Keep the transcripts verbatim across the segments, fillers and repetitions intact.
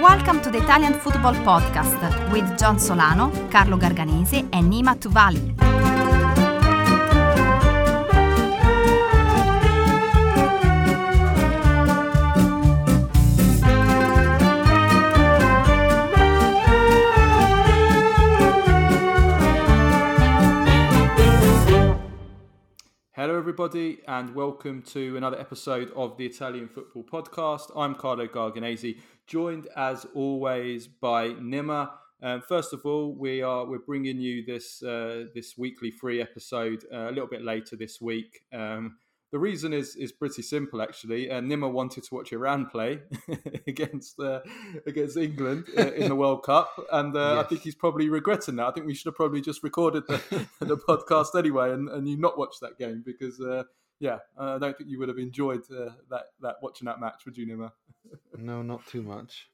Welcome to the Italian Football Podcast with John Solano, Carlo Garganese and Nima Tuvali. Hello everybody and welcome to another episode of the Italian Football Podcast. I'm Carlo Garganese, joined as always by Nima. Um, first of all, we are we're bringing you this uh, this weekly free episode uh, a little bit later this week. Um, the reason is is pretty simple actually. Uh, Nima wanted to watch Iran play against uh, against England uh, in the World Cup, and uh, yes. I think he's probably regretting that. I think we should have probably just recorded the, the podcast anyway, and, and you not watched that game because uh, yeah, uh, I don't think you would have enjoyed uh, that that watching that match, would you, Nima? No, not too much.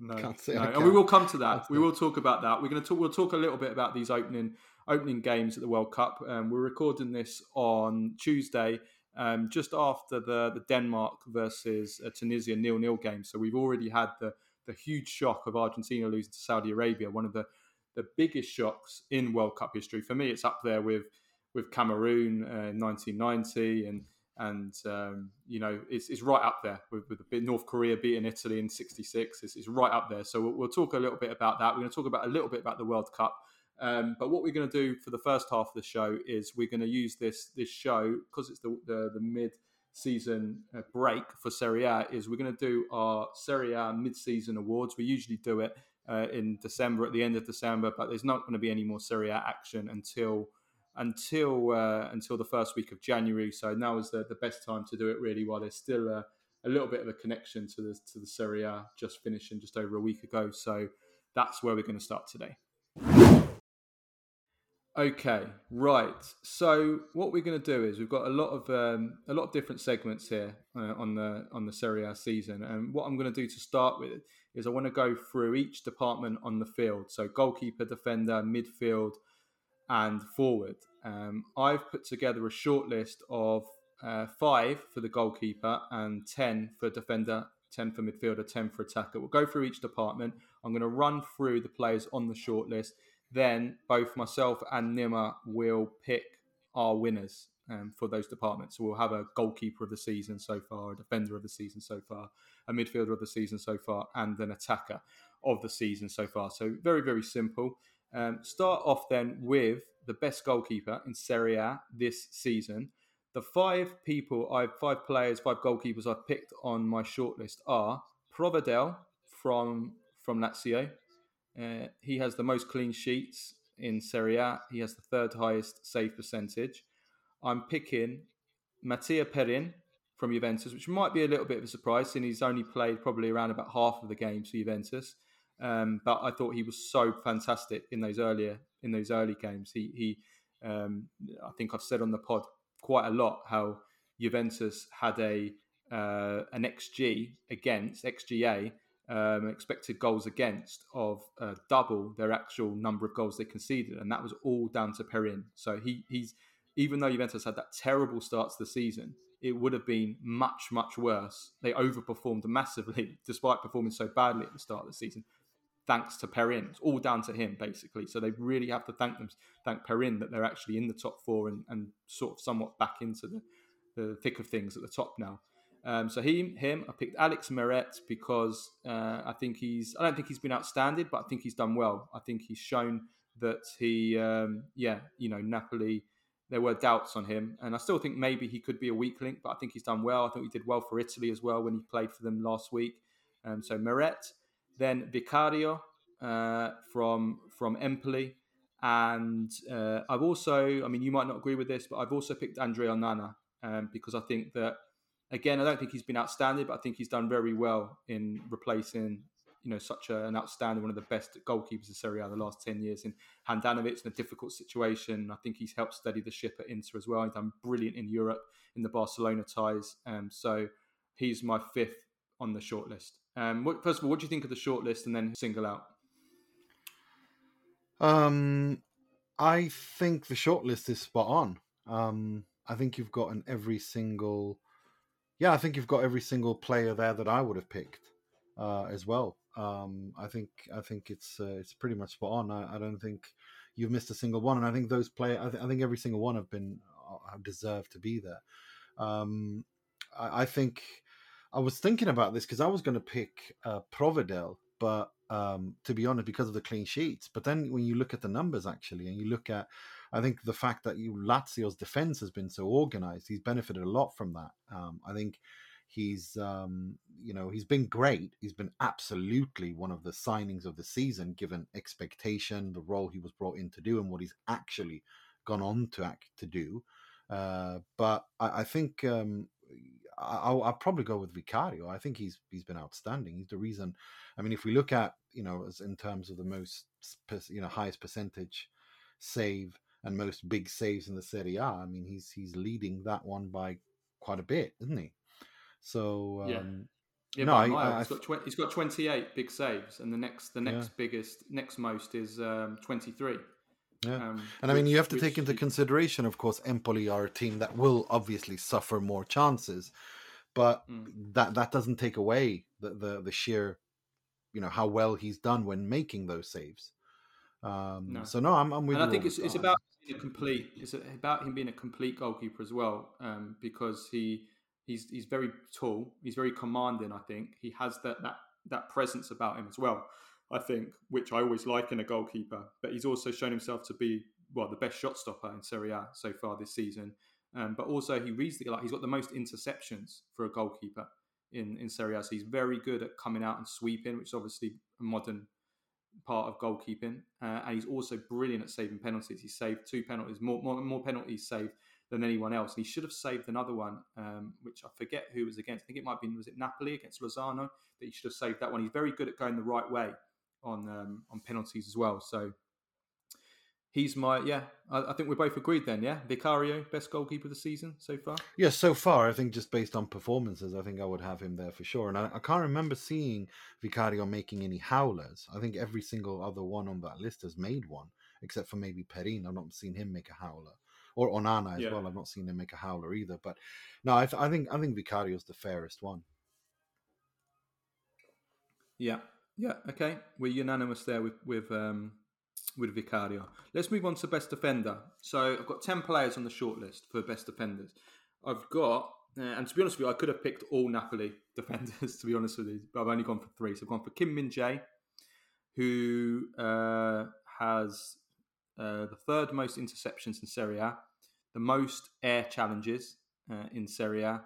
No, can't say no. And we will come to that. That's we not... will talk about that. We're going to talk. We'll talk a little bit about these opening opening games at the World Cup. Um, we're recording this on Tuesday, um, just after the, the Denmark versus uh, Tunisia nil-nil game. So we've already had the the huge shock of Argentina losing to Saudi Arabia. One of the the biggest shocks in World Cup history. For me, it's up there with with Cameroon uh, in nineteen ninety and. And, um, you know, it's, it's right up there with, with North Korea beating Italy in sixty-six. It's, it's right up there. So we'll, we'll talk a little bit about that. We're going to talk about a little bit about the World Cup. Um, but what we're going to do for the first half of the show is we're going to use this this show, because it's the, the, the mid-season break for Serie A, is we're going to do our Serie A mid-season awards. We usually do it uh, in December, at the end of December, but there's not going to be any more Serie A action until... until uh, until the first week of January. So now is the, the best time to do it really, while there's still a, a little bit of a connection to the, to the Serie A just finishing just over a week ago. So that's where we're going to start today. Okay, right. So what we're going to do is we've got a lot of um, a lot of different segments here uh, on the on the Serie A season. And what I'm going to do to start with is I want to go through each department on the field. So goalkeeper, defender, midfield, and forward. Um, I've put together a short list of uh, five for the goalkeeper and ten for defender, ten for midfielder, ten for attacker. We'll go through each department. I'm going to run through the players on the short list. Then both myself and Nima will pick our winners um, for those departments. So we'll have a goalkeeper of the season so far, a defender of the season so far, a midfielder of the season so far, and an attacker of the season so far. So very, very simple. Um, start off then with the best goalkeeper in Serie A this season. The five people, I've five players, five goalkeepers I've picked on my shortlist are Provedel from from Lazio. Uh, he has the most clean sheets in Serie A. He has the third highest save percentage. I'm picking Mattia Perin from Juventus, which might be a little bit of a surprise, since he's only played probably around about half of the games for Juventus. Um, but I thought he was so fantastic in those earlier in those early games. He, he um, I think I've said on the pod quite a lot how Juventus had a uh, an X G against X G A, um, expected goals against of uh, double their actual number of goals they conceded, and that was all down to Perin. So he, he's even though Juventus had that terrible start to the season, it would have been much much worse. They overperformed massively despite performing so badly at the start of the season. Thanks to Perin. It's all down to him, basically. So they really have to thank them, thank Perin that they're actually in the top four and, and sort of somewhat back into the, the thick of things at the top now. Um, so he, him, I picked Alex Meret because uh, I think he's, I don't think he's been outstanding, but I think he's done well. I think he's shown that he, um, yeah, you know, Napoli, there were doubts on him. And I still think maybe he could be a weak link, but I think he's done well. I think he did well for Italy as well when he played for them last week. Um, so Meret. Then Vicario uh, from from Empoli. And uh, I've also, I mean, you might not agree with this, but I've also picked Andre Onana um, because I think that, again, I don't think he's been outstanding, but I think he's done very well in replacing, you know, such a, an outstanding, one of the best goalkeepers in Serie A the last ten years in Handanovic in a difficult situation. I think he's helped steady the ship at Inter as well. He's done brilliant in Europe in the Barcelona ties. Um, so he's my fifth on the shortlist. Um, what, first of all, what do you think of the shortlist, and then single out? Um, I think the shortlist is spot on. Um, I think you've got an every single, yeah, I think you've got every single player there that I would have picked. uh, as well. Um, I think I think it's uh, it's pretty much spot on. I, I don't think you've missed a single one, and I think those play. I, th- I think every single one have been have deserved to be there. Um, I, I think I was thinking about this because I was going to pick uh, Provedel, but um, to be honest, because of the clean sheets. But then when you look at the numbers actually, and you look at, I think the fact that you, Lazio's defense has been so organized, he's benefited a lot from that. Um, I think. He's, um, you know, he's been great. He's been absolutely one of the signings of the season, given expectation, the role he was brought in to do, and what he's actually gone on to act to do. Uh, but I, I think um, I, I'll, I'll probably go with Vicario. I think he's he's been outstanding. He's the reason. I mean, if we look at, you know, as in terms of the most, you know, highest percentage save and most big saves in the Serie A, I mean, he's he's leading that one by quite a bit, isn't he? So um, yeah, yeah no, I, I, he's, I, got twenty, he's got twenty-eight big saves, and the next, the next yeah. biggest, next most is um, twenty-three. Yeah, um, and I which, mean you have to take into he... consideration, of course, Empoli are a team that will obviously suffer more chances, but mm. that that doesn't take away the, the the sheer, you know, how well he's done when making those saves. Um, no. So no, I'm, I'm with and you. And I think it's it's about being a complete. It's about him being a complete goalkeeper as well, um, because he. He's he's very tall. He's very commanding, I think. He has that, that that presence about him as well, I think, which I always like in a goalkeeper. But he's also shown himself to be, well, the best shot stopper in Serie A so far this season. Um, but also he reads the, like he's got the most interceptions for a goalkeeper in, in Serie A. So he's very good at coming out and sweeping, which is obviously a modern part of goalkeeping. Uh, and he's also brilliant at saving penalties. He saved two penalties, more more, more penalties saved than anyone else. And he should have saved another one, um, which I forget who was against. I think it might have been, was it Napoli against Lozano? That he should have saved that one. He's very good at going the right way on um, on penalties as well. So he's my, yeah, I, I think we both agreed then, yeah? Vicario, best goalkeeper of the season so far? Yeah, so far, I think just based on performances, I think I would have him there for sure. And I, I can't remember seeing Vicario making any howlers. I think every single other one on that list has made one, except for maybe Perin. I've not seen him make a howler. Or Onana as yeah. well. I've not seen him make a howler either. But no, I, th- I think I think Vicario's the fairest one. Yeah, yeah, okay. We're unanimous there with with um, with Vicario. Let's move on to best defender. So I've got ten players on the shortlist for best defenders. I've got, uh, and to be honest with you, I could have picked all Napoli defenders. To be honest with you, but I've only gone for three. So I've gone for Kim Min-jae, who uh, has. Uh, the third most interceptions in Serie A, the most air challenges uh, in Serie A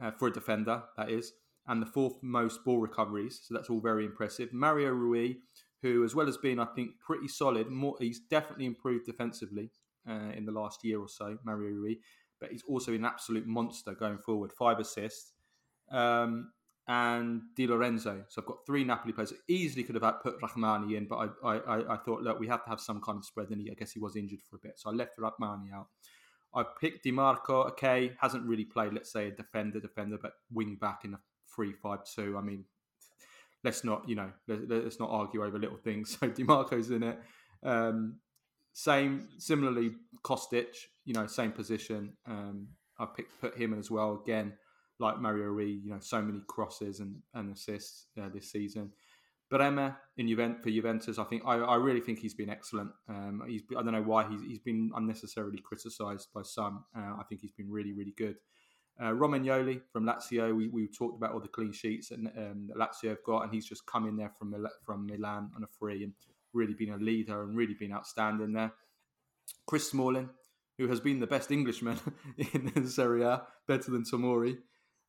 uh, for a defender, that is, and the fourth most ball recoveries. So that's all very impressive. Mario Rui, who as well as being, I think, pretty solid, more, he's definitely improved defensively uh, in the last year or so, Mario Rui, but he's also an absolute monster going forward, five assists. Um, and Di Lorenzo. So I've got three Napoli players. Easily could have put Rrahmani in, but I, I, I thought, look, we have to have some kind of spread. And he, I guess he was injured for a bit. So I left Rrahmani out. I picked Di Marco. Okay, hasn't really played, let's say, a defender, defender, but wing back in a three five two. I mean, let's not, you know, let, let's not argue over little things. So Di Marco's in it. Um, same, similarly, Kostic, you know, same position. Um, I picked put him in as well again. Like Mario Rui, you know, so many crosses and, and assists uh, this season. Bremer in Juvent- for Juventus, I think I, I really think he's been excellent. Um, he's I don't know why he's he's been unnecessarily criticised by some. Uh, I think he's been really really good. Uh, Romagnoli from Lazio, we we talked about all the clean sheets and um, that Lazio have got, and he's just come in there from Mil- from Milan on a free and really been a leader and really been outstanding there. Chris Smalling, who has been the best Englishman in Serie A, better than Tomori.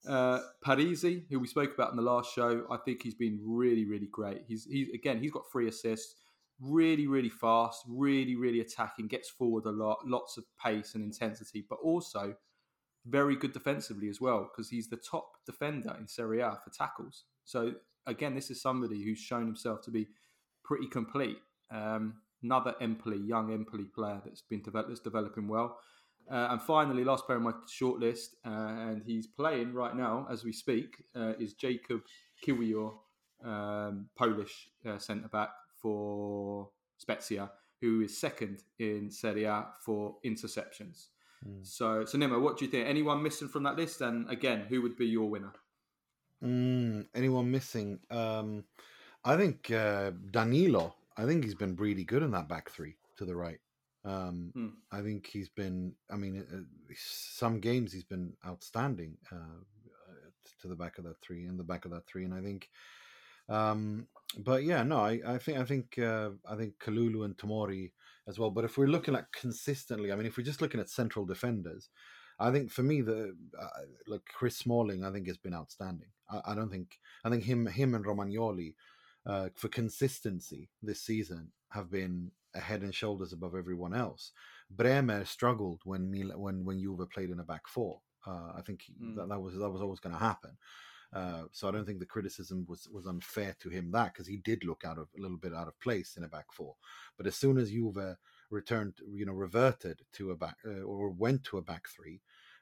Uh, Parisi, who we spoke about in the last show, I think he's been really, really great. He's, he's again, he's got three assists, really, really fast, really, really attacking, gets forward a lot, lots of pace and intensity, but also very good defensively as well, because he's the top defender in Serie A for tackles. So again, this is somebody who's shown himself to be pretty complete. Um, another Empoli, young Empoli player that's been developed, that's developing well. Uh, and finally, last player on my shortlist, uh, and he's playing right now as we speak, uh, is Jakub Kiwior, um, Polish uh, centre-back for Spezia, who is second in Serie A for interceptions. Mm. So, so Nima, what do you think? Anyone missing from that list? And again, who would be your winner? Mm, anyone missing? Um, I think uh, Danilo. I think he's been really good in that back three to the right. Um, hmm. I think he's been. I mean, uh, some games he's been outstanding uh, to the back of that three, in the back of that three, and I think. Um, but yeah, no, I, I think I think uh, I think Kalulu and Tomori as well. But if we're looking at consistently, I mean, if we're just looking at central defenders, I think for me the uh, like Chris Smalling, I think has been outstanding. I, I don't think I think him him and Romagnoli uh, for consistency this season have been a head and shoulders above everyone else. Bremer struggled when Mil- when when Juve played in a back four. Uh, I think he, mm. that, that was that was always going to happen. Uh, so I don't think the criticism was, was unfair to him that because he did look out of a little bit out of place in a back four. But as soon as Juve returned, you know, reverted to a back uh, or went to a back three,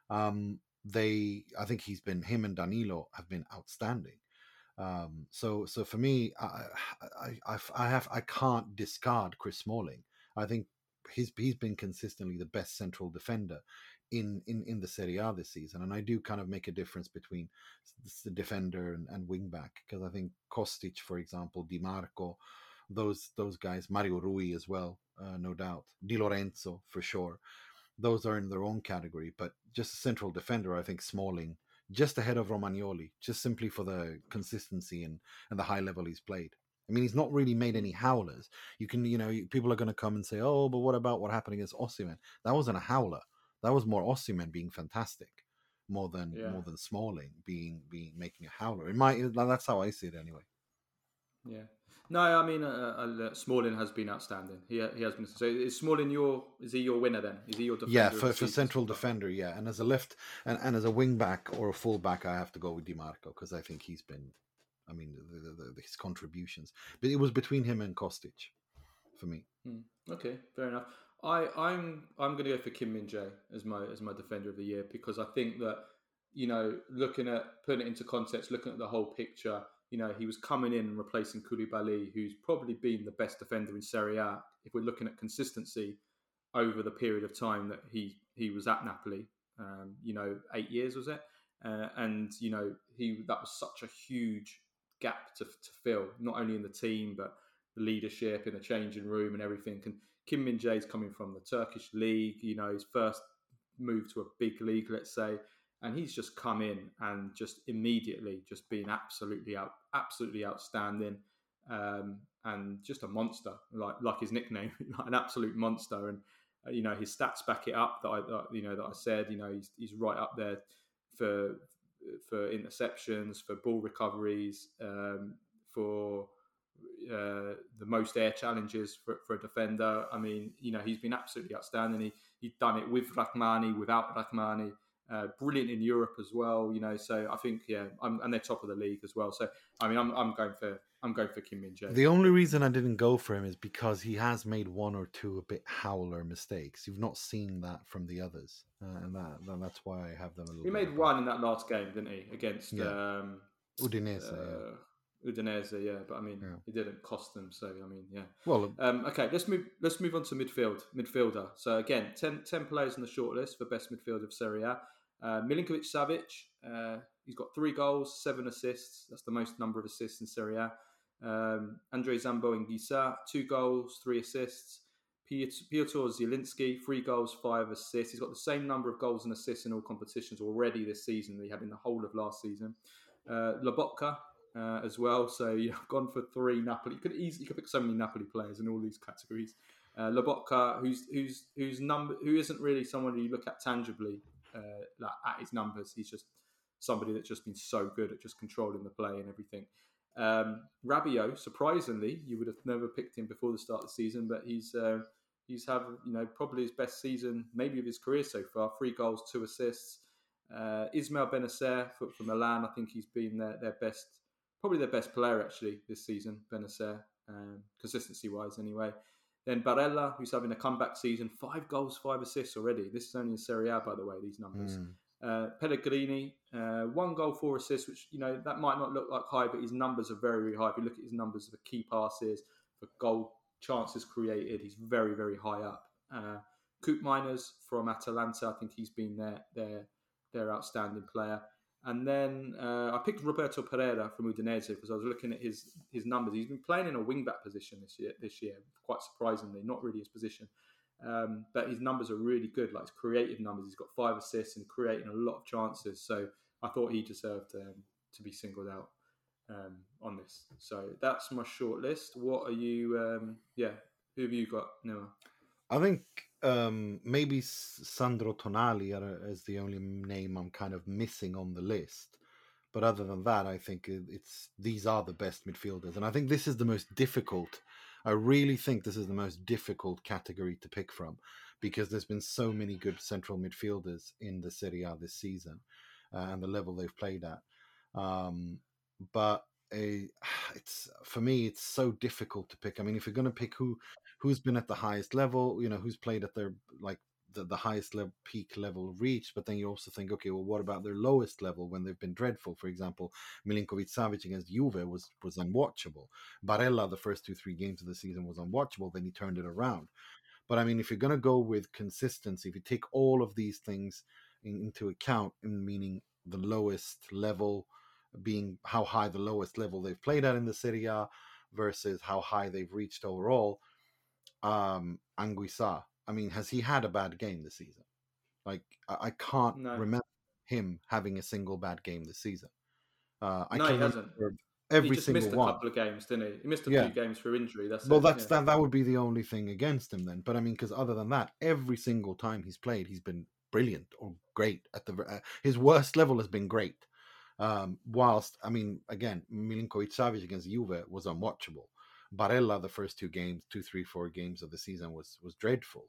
um, they I think he's been him and Danilo have been outstanding. Um, so so for me, I, I I I have I can't discard Chris Smalling. I think he's he's been consistently the best central defender in, in, in the Serie A this season. And I do kind of make a difference between the defender and, and wing-back because I think Kostic, for example, Di Marco, those those guys, Mario Rui as well, uh, no doubt, Di Lorenzo for sure, those are in their own category. But just a central defender, I think Smalling, just ahead of Romagnoli, just simply for the consistency and, and the high level he's played. I mean, he's not really made any howlers. You can, you know, people are going to come and say, oh, but what about what happened against Osimhen? That wasn't a howler. That was more Osimhen being fantastic, more than yeah. more than Smalling being being making a howler. It might that's how I see it anyway. Yeah, no, I mean uh, uh, Smalling has been outstanding. He he has been. So is Smalling your is he your winner then? Is he your defender? Yeah, for, for central defender, yeah. And as a left and, and as a wing back or a full back, I have to go with Di Marco because I think he's been. I mean, the, the, the, his contributions, but it was between him and Kostic, for me. Mm, okay, fair enough. I, I'm I'm going to go for Kim Min-jae as my as my defender of the year because I think that, you know, looking at putting it into context, looking at the whole picture, you know, he was coming in and replacing Koulibaly, who's probably been the best defender in Serie A if we're looking at consistency over the period of time that he he was at Napoli. Um, you know, eight years was it, uh, and you know he that was such a huge gap to to fill, not only in the team but the leadership in the changing room and everything. And Kim Min-jae's coming from the Turkish league, you know, his first move to a big league, let's say, and he's just come in and just immediately just been absolutely out, absolutely outstanding, um, and just a monster, like like his nickname, like an absolute monster. And uh, you know, his stats back it up. That I that, you know that I said, you know, he's he's right up there for for interceptions, for ball recoveries, um, for. Uh, the most air challenges for, for a defender. I mean, you know, he's been absolutely outstanding. He he'd done it with Rrahmani, without Rrahmani. Uh, brilliant in Europe as well. You know, so I think yeah, I'm, and they're top of the league as well. So I mean, I'm I'm going for I'm going for Kim Min-jae. The only reason I didn't go for him is because he has made one or two a bit howler mistakes. You've not seen that from the others, uh, and that that's why I have them. A little he made one in that last game, didn't he, against yeah. um, Udinese? Uh, yeah. Udinese, yeah, but I mean, yeah. it didn't cost them, so I mean, yeah. Well, um, okay, let's move. Let's move on to midfield, midfielder. So again, ten, ten players on the shortlist for best midfielder of Serie A. Uh, Milinkovic-Savic, uh, he's got three goals, seven assists. That's the most number of assists in Serie A. Um, Andrei Zambo-Ingisa, two goals, three assists. Piotr Zielinski, three goals, five assists. He's got the same number of goals and assists in all competitions already this season that he had in the whole of last season. Uh, Lobotka. Uh, as well, so you've know, gone for three Napoli. You could easily you could pick so many Napoli players in all these categories. Uh, Lobotka, who's who's who's number who isn't really someone you look at tangibly, uh, like at his numbers. He's just somebody that's just been so good at just controlling the play and everything. Um, Rabiot, surprisingly, you would have never picked him before the start of the season, but he's uh, he's had you know probably his best season maybe of his career so far. Three goals, two assists. Uh, Ismail Bennacer for, for Milan. I think he's been their their best. Probably their best player, actually, this season, Bennacer, um, consistency-wise anyway. Then Barella, who's having a comeback season, five goals, five assists already. This is only in Serie A, by the way, these numbers. Mm. Uh, Pellegrini, uh, one goal, four assists, which, you know, that might not look like high, but his numbers are very, very high. If you look at his numbers for key passes, for goal chances created, he's very, very high up. Uh, Koopmeiners from Atalanta, I think he's been their, their, their outstanding player. And then uh, I picked Roberto Pereira from Udinese because I was looking at his his numbers. He's been playing in a wing-back position this year, this year, quite surprisingly, not really his position. Um, but his numbers are really good, like his creative numbers. He's got five assists and creating a lot of chances. So I thought he deserved um, to be singled out um, on this. So that's my short list. What are you, um, yeah, who have you got, Noah? I think um, maybe Sandro Tonali is the only name I'm kind of missing on the list. But other than that, I think it's these are the best midfielders. And I think this is the most difficult. I really think this is the most difficult category to pick from because there's been so many good central midfielders in the Serie A this season uh, and the level they've played at. Um, but a, it's for me, it's so difficult to pick. I mean, if you're going to pick who... who's been at the highest level, you know, who's played at their, like, the, the highest level, peak level reached, but then you also think, okay, well, what about their lowest level when they've been dreadful? For example, Milinkovic-Savic against Juve was was unwatchable. Barella, the first two, three games of the season was unwatchable, then he turned it around. But, I mean, if you're going to go with consistency, if you take all of these things in, into account, meaning the lowest level being how high the lowest level they've played at in the Serie A versus how high they've reached overall, Um, Anguissa, I mean, has he had a bad game this season? Like, I, I can't no. remember him having a single bad game this season. Uh, I no, can't he hasn't. Every he just single missed a one. couple of games, didn't he? He missed a yeah. few games for injury. That's well, it. that's yeah. that. That would be the only thing against him then. But I mean, because other than that, every single time he's played, he's been brilliant or great at the. Uh, his worst level has been great. Um, whilst I mean, again, Milinkovic-Savic against Juve was unwatchable. Barella, the first two games, two, three, four games of the season was was dreadful,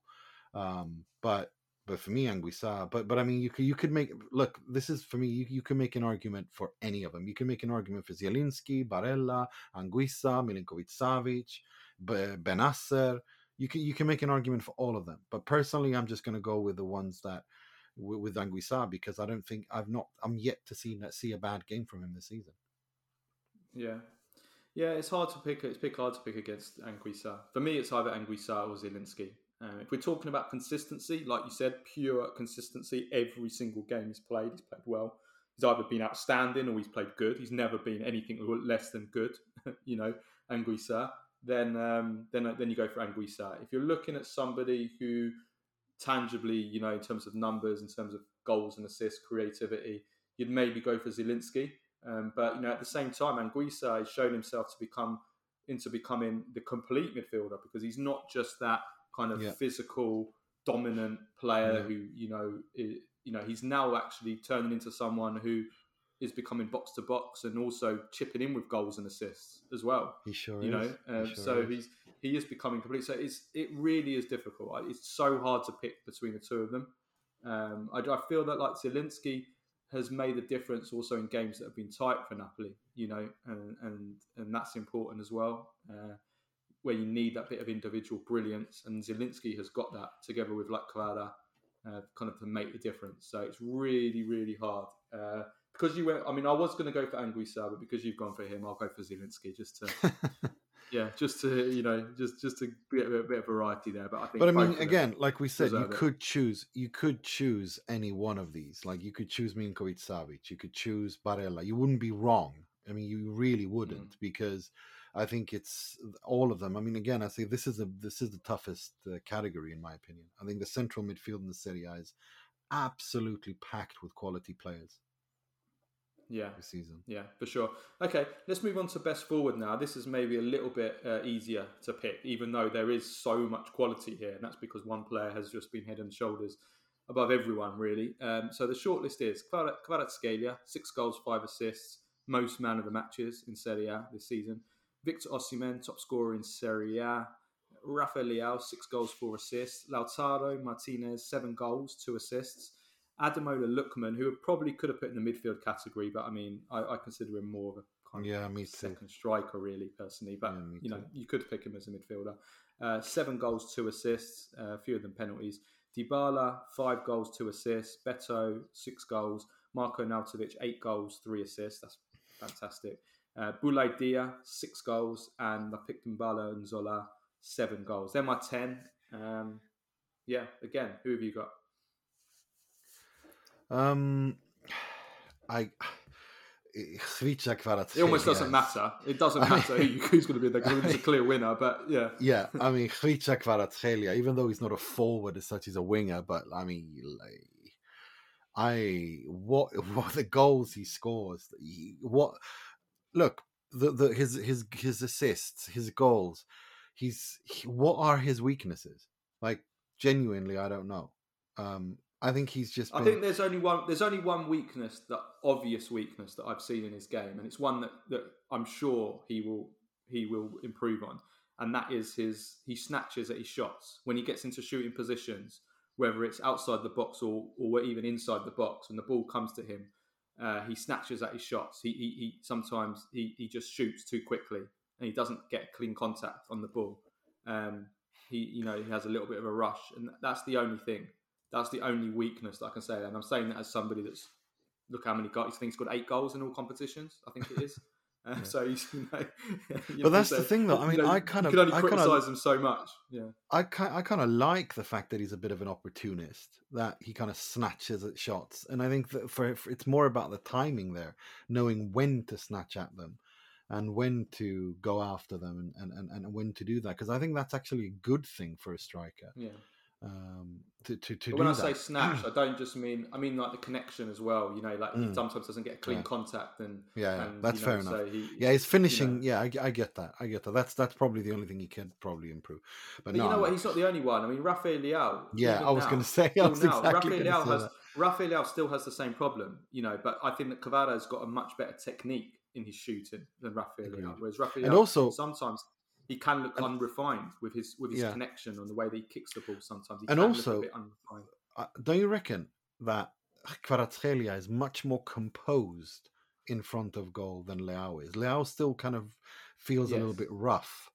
um, but but for me, Anguissa. But but I mean, you could you could make look. This is for me. You you can make an argument for any of them. You can make an argument for Zielinski, Barella, Anguissa, Milinkovic-Savic, Bennacer. You can you can make an argument for all of them. But personally, I'm just going to go with the ones that with, with Anguissa because I don't think I've not. I'm yet to see see a bad game from him this season. Yeah. Yeah, it's hard to pick. It's pick hard to pick against Anguissa. For me, it's either Anguissa or Zielinski. Um, if we're talking about consistency, like you said, pure consistency, every single game he's played, he's played well. He's either been outstanding or he's played good. He's never been anything less than good. You know, Anguissa. Then, um, then, then you go for Anguissa. If you're looking at somebody who tangibly, you know, in terms of numbers, in terms of goals and assists, creativity, you'd maybe go for Zielinski. Um, but, you know, at the same time, Anguissa has shown himself to become into becoming the complete midfielder because he's not just that kind of yeah. physical, dominant player yeah. who, you know, is, you know, he's now actually turning into someone who is becoming box to box and also chipping in with goals and assists as well. He sure you know? is. Um, he sure so is. he's he is becoming complete. So it's it really is difficult. It's so hard to pick between the two of them. Um, I, I feel that like Zielinski has made a difference also in games that have been tight for Napoli, you know, and and, and that's important as well, uh, where you need that bit of individual brilliance. And Zielinski has got that together with like Kvara, uh, kind of to make the difference. So it's really, really hard. Uh, because you went, I mean, I was going to go for Anguissa, but because you've gone for him, I'll go for Zielinski just to... Yeah, just to, you know, just, just to get a bit of variety there. But I think, but I mean, again, like we said, you could it. choose, you could choose any one of these. Like you could choose Milinkovic-Savic, you could choose Barella. You wouldn't be wrong. I mean, you really wouldn't mm. because I think it's all of them. I mean, again, I say this is the this is the toughest uh, category in my opinion. I think the central midfield in the Serie A is absolutely packed with quality players. Yeah, season. Yeah, for sure. Okay, let's move on to best forward now. This is maybe a little bit uh, easier to pick, even though there is so much quality here, and that's because one player has just been head and shoulders above everyone, really. Um, so the shortlist is Kvaratskhelia, six goals, five assists, most man of the matches in Serie A this season. Victor Osimhen, top scorer in Serie A. Rafael Leao, six goals, four assists. Lautaro Martinez, seven goals, two assists. Ademola Lookman, who probably could have put in the midfield category, but I mean, I, I consider him more of a kind yeah, of second striker, really, personally. But, yeah, you know, too. you could pick him as a midfielder. Uh, seven goals, two assists, a uh, few of them penalties. Dybala, five goals, two assists. Beto, six goals. Marko Nautovic, eight goals, three assists. That's fantastic. Uh, Boulay-Dia, six goals. And I picked Mbala and Zola, seven goals. They're my ten. Um, yeah, again, who have you got? Um, I Kvaratskhelia. Kvaratskhelia. It almost doesn't matter. It doesn't I matter mean, who's going to be there because he's a clear winner. But yeah, yeah. I mean, Kvaratskhelia, Kvaratskhelia. Even though he's not a forward as such, he's a winger. But I mean, like, I what what the goals he scores. He, what look the the his his his assists, his goals. He's he, what are his weaknesses? Like genuinely, I don't know. Um, I think he's just. Been... I think there's only one. There's only one weakness, that obvious weakness that I've seen in his game, and it's one that, that I'm sure he will he will improve on, and that is his he snatches at his shots when he gets into shooting positions, whether it's outside the box or or even inside the box. When the ball comes to him, uh, he snatches at his shots. He he, he sometimes he, he just shoots too quickly, and he doesn't get clean contact on the ball. Um, he you know he has a little bit of a rush, and that's the only thing. That's the only weakness that I can say. And I'm saying that as somebody that's, look how many goals, I think he's got eight goals in all competitions, I think it is. Uh, yeah. So, he's, you know. You but that's say, the thing though, I mean, you know, I kind of... You can only criticise him so much. Yeah, I kind, I kind of like the fact that he's a bit of an opportunist, that he kind of snatches at shots. And I think that for, for it's more about the timing there, knowing when to snatch at them and when to go after them and, and, and, and when to do that. Because I think that's actually a good thing for a striker. Yeah. Um, to, to, to but when I that. say snatch, I don't just mean I mean like the connection as well, you know, like mm. he sometimes doesn't get clean yeah. contact and yeah, yeah. And, that's you know, fair so enough he, yeah he's finishing you know. yeah I, I get that I get that that's that's probably the only thing he can probably improve but, but no, you know what he's not the only one. I mean Rafael Leao yeah I was going to say I was now, exactly Rafael Leao has that. Rafael Leao still has the same problem, you know, but I think that Kvara's got a much better technique in his shooting than Rafael Leao, whereas Rafael and Leao also, sometimes he can look unrefined with his with his yeah. connection on the way that he kicks the ball sometimes. He and can also, look a bit unrefined. Uh, don't you reckon that Kvaratskhelia is much more composed in front of goal than Leao is? Leao still kind of feels yes. a little bit rough,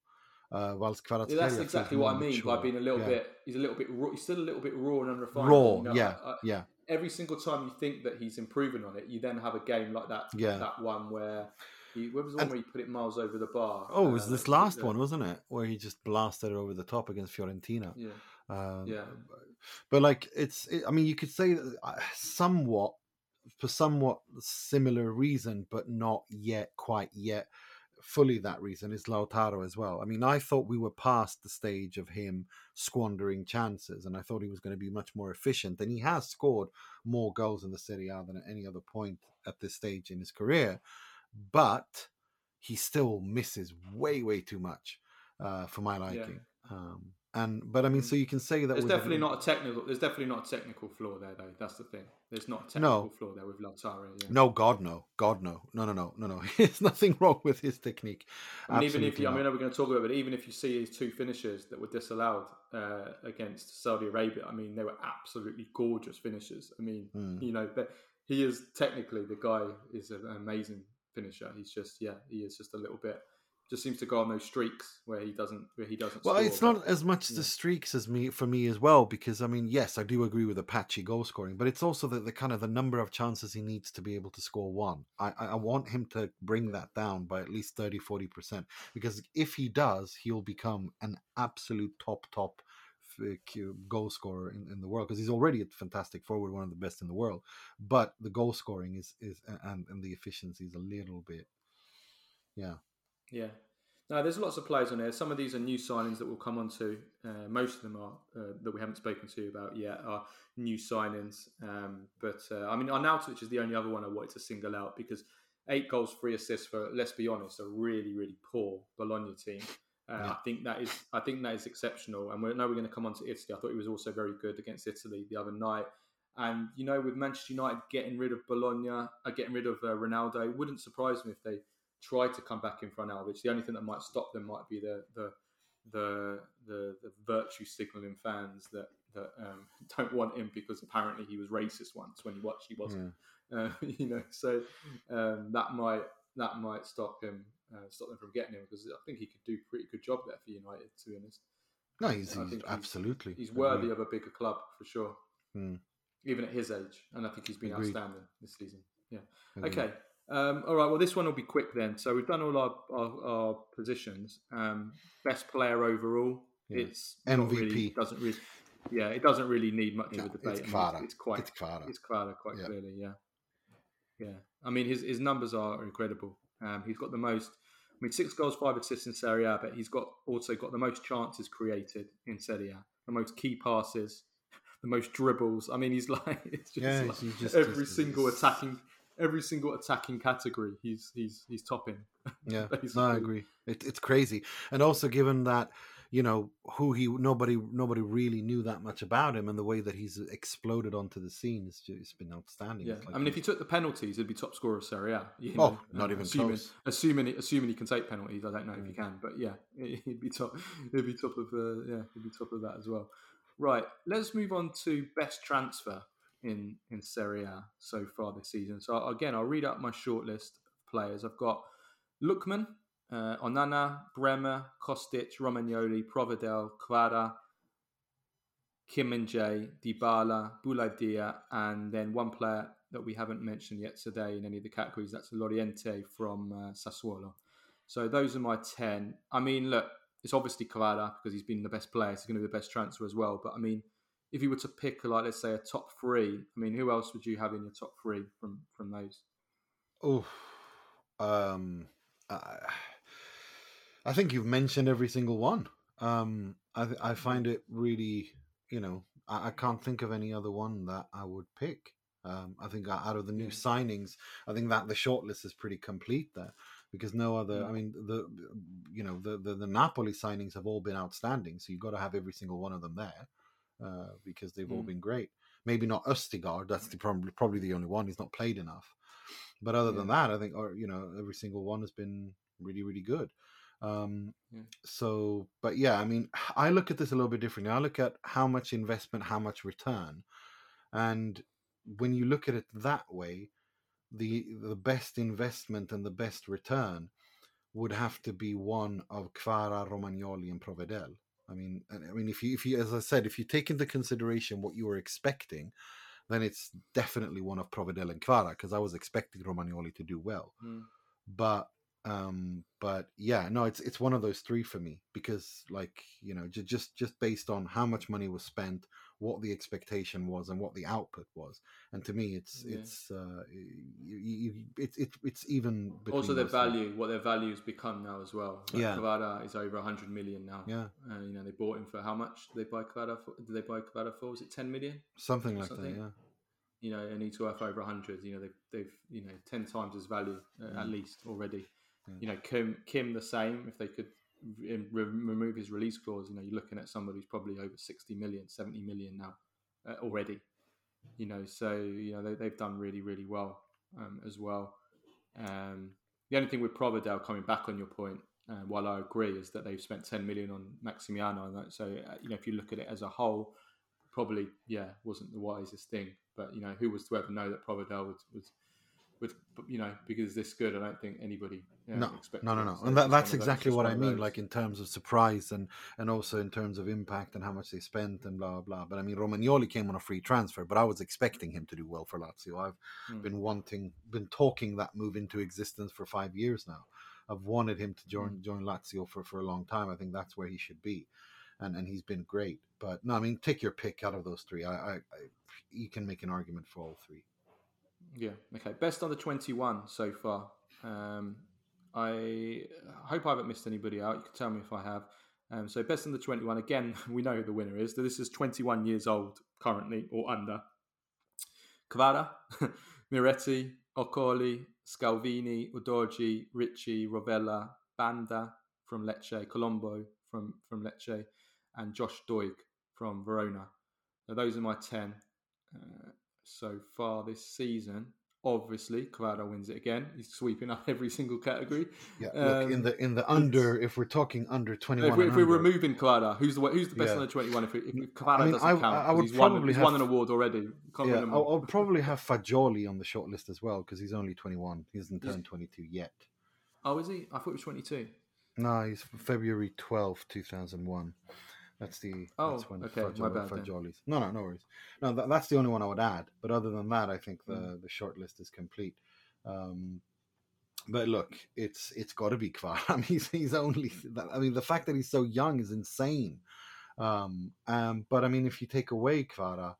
uh, whilst Kvaratskhelia yeah, that's exactly what I mean mature. by being a little yeah. bit. He's a little bit. Raw, he's still a little bit raw and unrefined. Raw, you know, yeah, I, I, yeah. Every single time you think that he's improving on it, you then have a game like that, yeah. like that one where. He, where was the one and, where he put it miles over the bar? Oh, it was uh, this last yeah. one, wasn't it? Where he just blasted it over the top against Fiorentina. Yeah, um, yeah. But like, it's. It, I mean, you could say that somewhat for somewhat similar reason, but not yet quite yet fully that reason is Lautaro as well. I mean, I thought we were past the stage of him squandering chances, and I thought he was going to be much more efficient. And he has scored more goals in the Serie A than at any other point at this stage in his career. But he still misses way, way too much uh, for my liking. Yeah. Um, and but I mean, so you can say that there's definitely not a technical. There's definitely not a technical flaw there, though. That's the thing. There's not a technical no. flaw there with Lautaro. Yeah. No, God, no, God, no, no, no, no, no, no. There's nothing wrong with his technique. And even if you, I mean, we're going to talk about it. Even if you see his two finishes that were disallowed uh, against Saudi Arabia, I mean, they were absolutely gorgeous finishes. I mean, mm. you know, but he is technically the guy is an amazing. Finisher. He's just yeah. He is just a little bit. Just seems to go on those streaks where he doesn't where he doesn't. Well, score, it's not but, as much yeah. the streaks as me for me as well because I mean yes I do agree with the patchy goal scoring but it's also the, the kind of the number of chances he needs to be able to score one. I I want him to bring that down by at least thirty to forty percent because if he does he'll become an absolute top top goal scorer in, in the world because he's already a fantastic forward, one of the best in the world. But the goal scoring is is and, and the efficiency is a little bit, yeah, yeah. Now there's lots of players on there. Some of these are new signings that we'll come on to. Uh, most of them are uh, that we haven't spoken to about yet are new signings. Um, but uh, I mean, Arnautovic is the only other one I wanted to single out because eight goals, three assists for let's be honest, a really really poor Bologna team. Uh, yeah. I think that is I think that is exceptional. And we're, now we're going to come on to Italy. I thought he was also very good against Italy the other night. And, you know, with Manchester United getting rid of Bologna, uh, getting rid of uh, Ronaldo, it wouldn't surprise me if they tried to come back in for Arnautovic. The only thing that might stop them might be the the the the, the virtue signalling fans that, that um, don't want him because apparently he was racist once when he watched he wasn't. Yeah. Uh, you know, so um, that might that might stop him. Uh, stop them from getting him because I think he could do a pretty good job there for United, to be honest. No, he's, he's absolutely. He's, he's worthy of a bigger club for sure, mm. even at his age. And I think he's been Agreed. outstanding this season. Yeah. Agreed. Okay. Um, all right. Well, this one will be quick then. So we've done all our, our, our positions. Um, best player overall. Yeah. It's M V P. Really, doesn't really, yeah, it doesn't really need much no, of a debate. It's Kvara. It's, it's quite. It's Kvara. It's Kvara, quite yeah. clearly. Yeah. Yeah, I mean, his, his numbers are incredible. Um, he's got the most, I mean, six goals, five assists in Serie A, but he's got also got the most chances created in Serie A, the most key passes, the most dribbles. I mean, he's like, it's just, yeah, like just every just, single it's... attacking, every single attacking category, he's he's he's topping. Yeah, no, I agree. It, it's crazy, and also given that, you know, who he nobody nobody really knew that much about him, and the way that he's exploded onto the scene, it's, just, it's been outstanding. Yeah, like, I mean, if he took the penalties, he'd be top scorer of Serie A. You know? Oh, not even assuming, close. Assuming assuming he can take penalties, I don't know yeah. if he can, but yeah, he'd be top. He'd be top of the uh, yeah, he'd be top of that as well. Right, let's move on to best transfer in in Serie A so far this season. So again, I'll read out my shortlist of players. I've got Lookman, uh, Onana, Bremer, Kostic, Romagnoli, Provedel, Kvaratskhelia, Kim Min-jae, Dybala, Bouladdia, and then one player that we haven't mentioned yet today in any of the categories, that's Loriente from uh, Sassuolo. So those are my ten. I mean, look, it's obviously Kvaratskhelia because he's been the best player. So he's going to be the best transfer as well. But I mean, if you were to pick, like, let's say a top three, I mean, who else would you have in your top three from, from those? Oh, um... Uh, I think you've mentioned every single one. Um, I, th- I find it really, you know, I-, I can't think of any other one that I would pick. Um, I think out of the new signings, I think that the shortlist is pretty complete there because no other. I mean, the you know the the, the Napoli signings have all been outstanding, so you've got to have every single one of them there uh, because they've mm. all been great. Maybe not Østigard. That's the prob- probably the only one. He's not played enough. But other yeah. than that, I think, or, you know, every single one has been really, really good. Um, yeah. So, but yeah, I mean, I look at this a little bit differently. I look at how much investment, how much return. And when you look at it that way, the the best investment and the best return would have to be one of Kvara, Romagnoli and Provedel. I mean, I mean, if you, if you, as I said, if you take into consideration what you were expecting, then it's definitely one of Provedel and Kvara because I was expecting Romagnoli to do well. Mm. But, um, but yeah, no, it's it's one of those three for me because, like, you know, j- just just based on how much money was spent, what the expectation was, and what the output was. And to me, it's yeah. it's uh, you, you, it, it, it's even also their value, things. What their value's become now as well. Like yeah, Kvara is over one hundred million now. Yeah, uh, you know, they bought him for how much? Did they buy Kvara for? Did they buy Kvara for? Was it ten million? Something like Something. that. Yeah. You know, and he's worth over one hundred. You know, they've, they've you know, ten times his value uh, yeah. at least already. Yeah. You know, Kim, Kim the same. If they could re- remove his release clause, you know, you're looking at somebody who's probably over sixty million, seventy million now uh, already. You know, so, you know, they, they've done really, really well um, as well. Um, the only thing with Provedel, coming back on your point, uh, while I agree, is that they've spent ten million on Maximiano. And that, so, uh, you know, if you look at it as a whole, probably, yeah, wasn't the wisest thing. But, you know, who was to ever know that Provedel would, would, would, you know, because this good, I don't think anybody you know, no, expected. No, no, no. And that, that's exactly what I mean, like in terms of surprise and, and also in terms of impact and how much they spent and blah, blah. But I mean, Romagnoli came on a free transfer, but I was expecting him to do well for Lazio. I've mm. been wanting, been talking that move into existence for five years now. I've wanted him to join, mm. join Lazio for, for a long time. I think that's where he should be. And and he's been great. But no, I mean, take your pick out of those three. I, I, I you can make an argument for all three. Yeah. Okay. Best under twenty-one so far. Um, I hope I haven't missed anybody out. You can tell me if I have. Um, so best under twenty-one. Again, we know who the winner is. This is twenty-one years old currently or under. Kvara, Miretti, Okoli, Scalvini, Udogi, Ricci, Rovella, Banda from Lecce, Colombo from from Lecce, and Josh Doig from Verona. Now, those are my ten uh, so far this season. Obviously, Cuadrado wins it again. He's sweeping up every single category. Yeah, um, look, in the in the under, if we're talking under twenty-one. If, we, if we're under, removing Cuadrado, who's the who's the best yeah. under twenty-one? If, if Cuadrado I mean, doesn't I, count, I would he's, probably won, have, he's won an award already. Can't yeah, I'll, I'll probably have Fagioli on the shortlist as well because he's only twenty-one. He hasn't turned twenty-two yet. Oh, is he? I thought he was twenty-two. No, he's February twelfth, two thousand one. That's the oh, that's when okay, Fagioli, my bad, Fagioli's. No, no, no worries. No, that, that's the only one I would add. But other than that, I think the, mm. the short list is complete. Um, but look, it's it's got to be Kvara. I mean, he's, he's only. I mean, the fact that he's so young is insane. Um, um, but I mean, if you take away Kvara,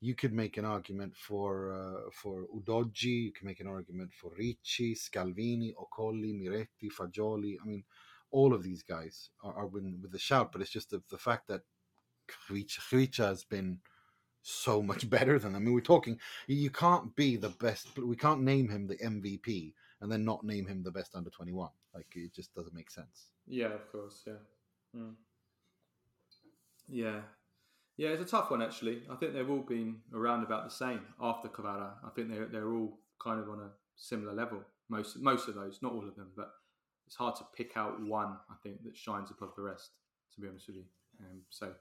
you could make an argument for uh, for Udogi, you can make an argument for Ricci, Scalvini, Ocolli, Miretti, Fagioli. I mean, all of these guys are, are winning with a shout, but it's just the, the fact that Hricha has been so much better than them. I mean, we're talking, you can't be the best, we can't name him the M V P and then not name him the best under twenty-one. Like, it just doesn't make sense. Yeah, of course, yeah. Mm. Yeah. Yeah, it's a tough one, actually. I think they've all been around about the same after Kvara. I think they're, they're all kind of on a similar level, most most of those, not all of them, but it's hard to pick out one, I think, that shines above the rest, to be honest with you. Um, so,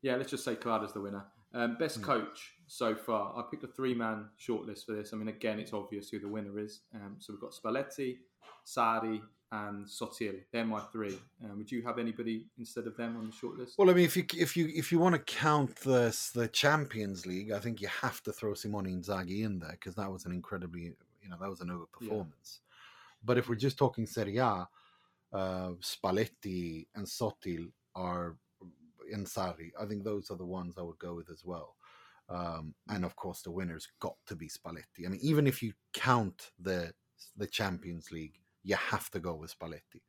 yeah, let's just say Kvara's the winner. Um, best mm. coach so far. I picked a three-man shortlist for this. I mean, again, it's obvious who the winner is. Um, so we've got Spalletti, Sarri, and Sotil. They're my three. Um, would you have anybody instead of them on the shortlist? Well, I mean, if you if you if you want to count the the Champions League, I think you have to throw Simone Inzaghi in there because that was an incredibly, you know, that was an overperformance. Yeah. But if we're just talking Serie A, uh, Spalletti and Sotil are in Sarri. I think those are the ones I would go with as well. Um, and of course, the winner's got to be Spalletti. I mean, even if you count the the Champions League, you have to go with Spalletti.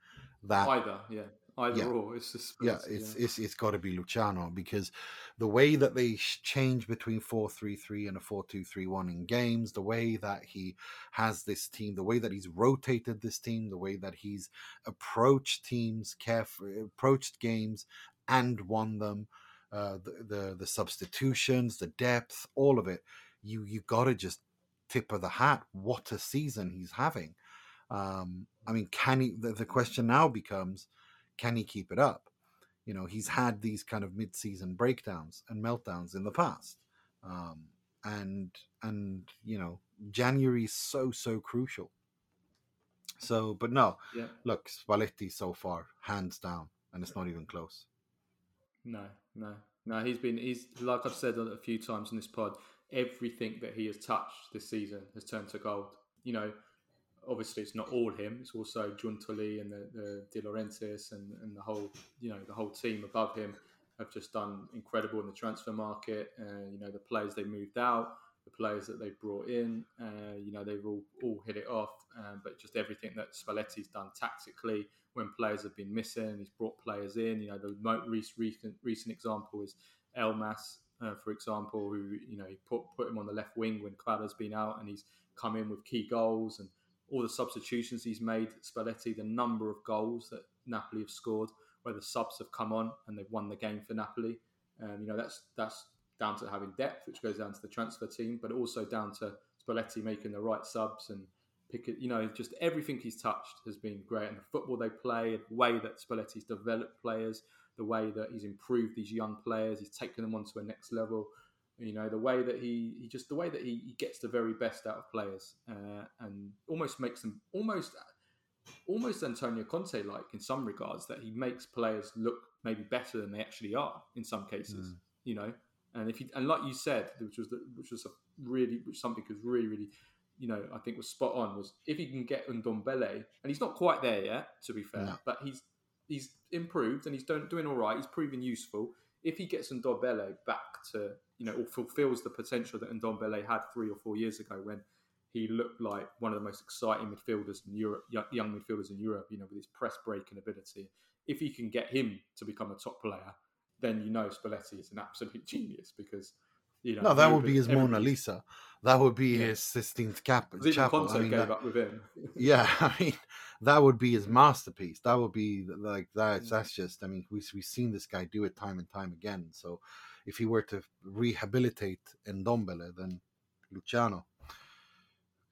That either, yeah, either yeah. or. It's just yeah, it's yeah. it's it's got to be Luciano because the way that they change between four three three and a four two three one in games, the way that he has this team, the way that he's rotated this team, the way that he's approached teams, carefully approached games and won them, uh, the, the the substitutions, the depth, all of it. You you got to just tip of the hat. What a season he's having. Um, I mean, can he? The, the question now becomes, can he keep it up? You know, he's had these kind of mid-season breakdowns and meltdowns in the past, um, and and you know, January is so so crucial. So, but no, yeah. Look, Spalletti so far, hands down, and it's not even close. No, no, no. He's been he's like I've said a few times in this pod. Everything that he has touched this season has turned to gold. You know. Obviously, it's not all him. It's also Giuntoli and the, the Di Laurentiis and, and the whole, you know, the whole team above him have just done incredible in the transfer market. Uh, you know, the players they moved out, the players that they brought in. Uh, you know, they've all, all hit it off. Um, but just everything that Spalletti's done tactically, when players have been missing, he's brought players in. You know, the most recent recent example is Elmas, uh, for example, who you know he put put him on the left wing when Kvara's been out, and he's come in with key goals and. All the substitutions he's made, Spalletti, the number of goals that Napoli have scored, where the subs have come on and they've won the game for Napoli. Um, you know, that's that's down to having depth, which goes down to the transfer team, but also down to Spalletti making the right subs and pick it, you know, just everything he's touched has been great. And the football they play, the way that Spalletti's developed players, the way that he's improved these young players, he's taken them onto a next level. You know, the way that he, he just the way that he, he gets the very best out of players uh, and almost makes them almost almost Antonio Conte like in some regards, that he makes players look maybe better than they actually are in some cases. Mm. You know, and if he, and like you said, which was the, which was a really which something was really really you know I think was spot on was if he can get Ndombele, and he's not quite there yet to be fair, no. but he's he's improved and he's doing doing all right. He's proven useful. If he gets Ndombele back to, you know, or fulfills the potential that Ndombele had three or four years ago when he looked like one of the most exciting midfielders in Europe, young midfielders in Europe, you know, with his press breaking ability. If he can get him to become a top player, then you know Spalletti is an absolute genius because, you know. No, that would be his Mona Lisa. That would be yeah. his Sistine Chapel. I mean, gave that, up with him. yeah, I mean, that would be his masterpiece. That would be like, that's, that's just, I mean, we, we've seen this guy do it time and time again. So, if he were to rehabilitate Ndombele, then Luciano,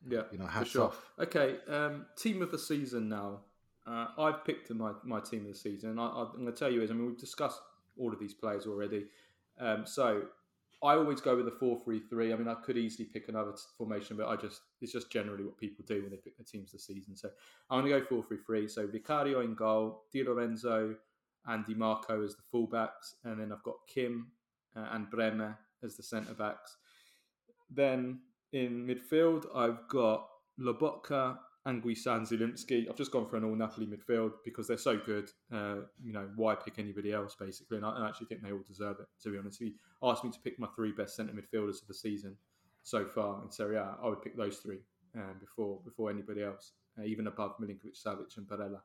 yeah, you know, hats sure. off. Okay, um, team of the season now. Uh, I've picked my, my team of the season, and I, I'm going to tell you is, I mean, we've discussed all of these players already. Um, so I always go with a four three three. I mean, I could easily pick another t- formation, but I just it's just generally what people do when they pick their teams of the season. So I'm going to go four three three. So Vicario in goal, Di Lorenzo and Di Marco as the fullbacks, and then I've got Kim. Uh, and Bremer as the centre-backs. Then in midfield, I've got Lobotka Anguissa and Zielinski. I've just gone for an all-Napoli midfield because they're so good. Uh, you know, why pick anybody else, basically? And I, I actually think they all deserve it, to be honest. If you asked me to pick my three best centre midfielders of the season so far in Serie A, I would pick those three um, before before anybody else, uh, even above Milinkovic-Savic and Barella.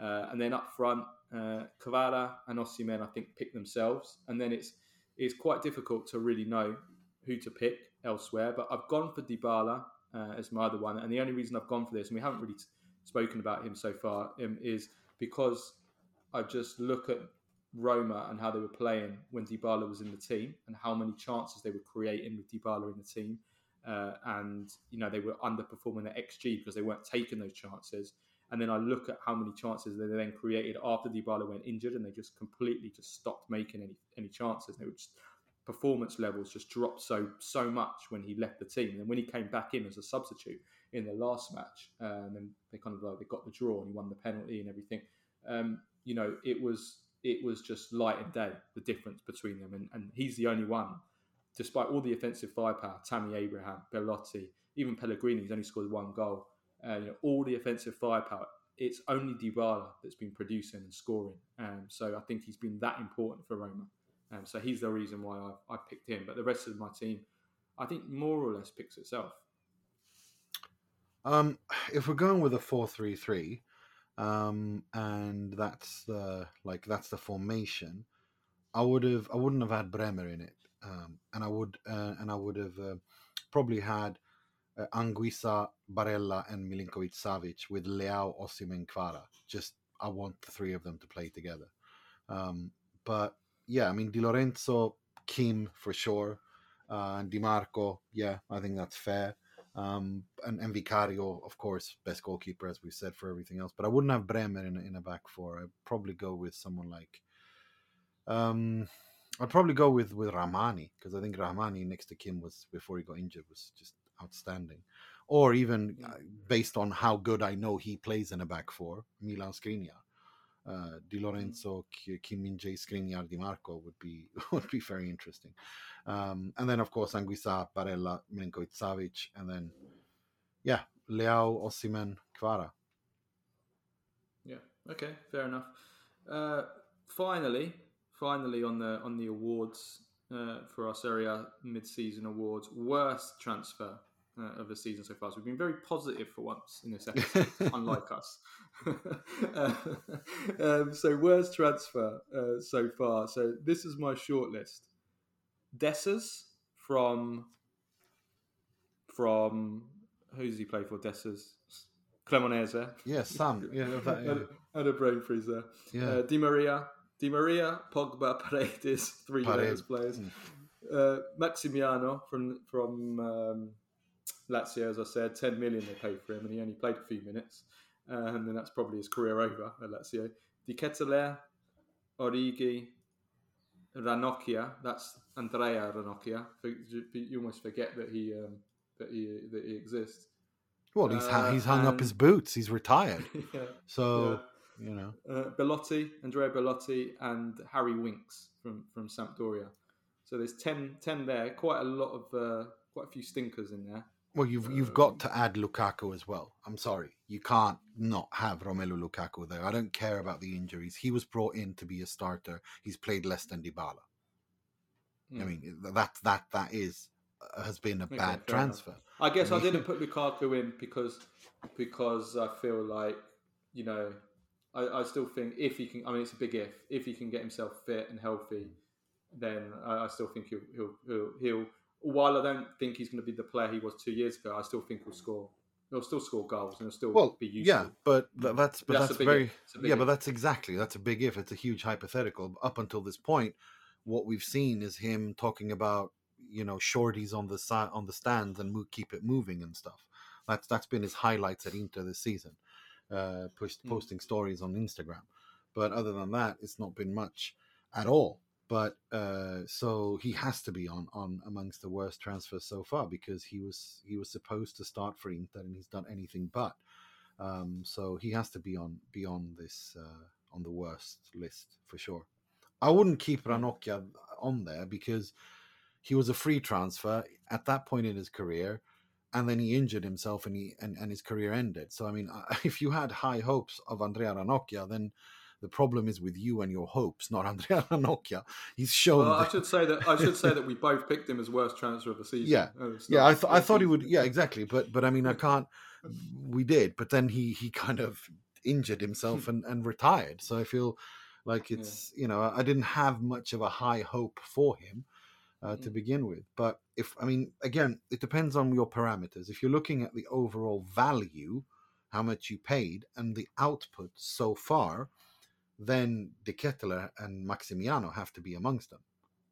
Uh, and then up front, uh, Kvara and Osimhen, I think, pick themselves. And then it's it's quite difficult to really know who to pick elsewhere. But I've gone for Dybala uh, as my other one. And the only reason I've gone for this, and we haven't really t- spoken about him so far, um, is because I just look at Roma and how they were playing when Dybala was in the team and how many chances they were creating with Dybala in the team. Uh, and, you know, they were underperforming at X G because they weren't taking those chances. And then I look at how many chances they then created after Dybala went injured, and they just completely just stopped making any any chances. They were just, performance levels just dropped so so much when he left the team. And then when he came back in as a substitute in the last match, uh, and then they kind of like they got the draw and he won the penalty and everything. Um, you know, it was it was just light and day, the difference between them. And, and he's the only one, despite all the offensive firepower, Tammy Abraham, Bellotti, even Pellegrini, who's only scored one goal. Uh, you know, all the offensive firepower, it's only Dybala that's been producing and scoring. Um, so I think he's been that important for Roma. Um, so he's the reason why I, I picked him. But the rest of my team, I think, more or less picks itself. Um, if we're going with a four three three, um, and that's the like that's the formation, I would have I wouldn't have had Bremer in it, um, and I would uh, and I would have uh, probably had. Uh, Anguissa, Barella and Milinkovic-Savic with Leao, Osimhen, Kvara. Just, I want the three of them to play together. Um, but, yeah, I mean, Di Lorenzo, Kim, for sure. Uh, Di Marco, yeah, I think that's fair. Um, and, and Vicario, of course, best goalkeeper, as we've said, for everything else. But I wouldn't have Bremer in, in a back four. I'd probably go with someone like... Um, I'd probably go with, with Rrahmani, because I think Rrahmani next to Kim was, before he got injured, was just... outstanding, or even uh, based on how good I know he plays in a back four, Milan Skriniar, uh, Di Lorenzo, Kim Min-jae, Skriniar, Di Marco would be would be very interesting. Um, and then of course Anguissa, Barella, Milinkovic-Savic, and then yeah, Leao, Osimhen, Kvara. Yeah. Okay. Fair enough. Uh, finally, finally on the on the awards. Uh, for our Serie A mid-season awards, worst transfer uh, of the season so far. So we've been very positive for once in this episode, unlike us. uh, um, so worst transfer uh, so far. So this is my shortlist: Dessers from from who does he play for? Dessers, Cremonese. Yeah, Sam. Yeah, that, yeah. And a brain freezer. Yeah, uh, Di Maria. Di Maria, Pogba, Paredes, three Paredes players. Mm. Uh, Maximiano from from um, Lazio, as I said, ten million they paid for him, and he only played a few minutes. Uh, and then that's probably his career over at Lazio. Di Ketelaere, Origi, Ranocchia. That's Andrea Ranocchia. You almost forget that he um, that he that he exists. Well, he's uh, he's hung and... up his boots. He's retired. yeah. So. Yeah. You know, uh, Bellotti, Andrea Bellotti, and Harry Winks from, from Sampdoria. So there's ten, ten there. Quite a lot of, uh, quite a few stinkers in there. Well, you've uh, you've got to add Lukaku as well. I'm sorry, you can't not have Romelu Lukaku there. I don't care about the injuries. He was brought in to be a starter. He's played less than Dybala. Mm. I mean, that that that is has been a okay, bad transfer. Enough. I guess I, mean, I didn't put Lukaku in because because I feel like you know. I, I still think if he can, I mean, it's a big if. If he can get himself fit and healthy, then I, I still think he'll he'll, he'll he'll. While I don't think he's going to be the player he was two years ago, I still think he'll score. He'll still score goals and he'll still well, be useful. Yeah, but th- that's but that's, that's very yeah, if. but that's exactly that's a big if. It's a huge hypothetical. Up until this point, what we've seen is him talking about you know shorties on the side on the stands and move, keep it moving and stuff. That's that's been his highlights at Inter this season. Uh, pushed, mm. posting stories on Instagram, but other than that, it's not been much at all. But uh, so he has to be on, on amongst the worst transfers so far because he was he was supposed to start for Inter and he's done anything but. Um, so he has to be on be on this uh, on the worst list for sure. I wouldn't keep Ranocchia on there because he was a free transfer at that point in his career. and then he injured himself and he and, and his career ended. So, I mean, if you had high hopes of Andrea Ranocchia, then the problem is with you and your hopes, not Andrea Ranocchia. He's shown. Well, that... I should say that I should say that we both picked him as worst transfer of the season. Yeah, yeah. I, th- I thought he would. Yeah, exactly. But but I mean, I can't. We did, but then he he kind of injured himself and, and retired. So I feel like it's yeah. you know, I didn't have much of a high hope for him. Uh, to begin with. But if, I mean, again, it depends on your parameters. If you're looking at the overall value, how much you paid, and the output so far, then De Ketelaere and Maximiano have to be amongst them,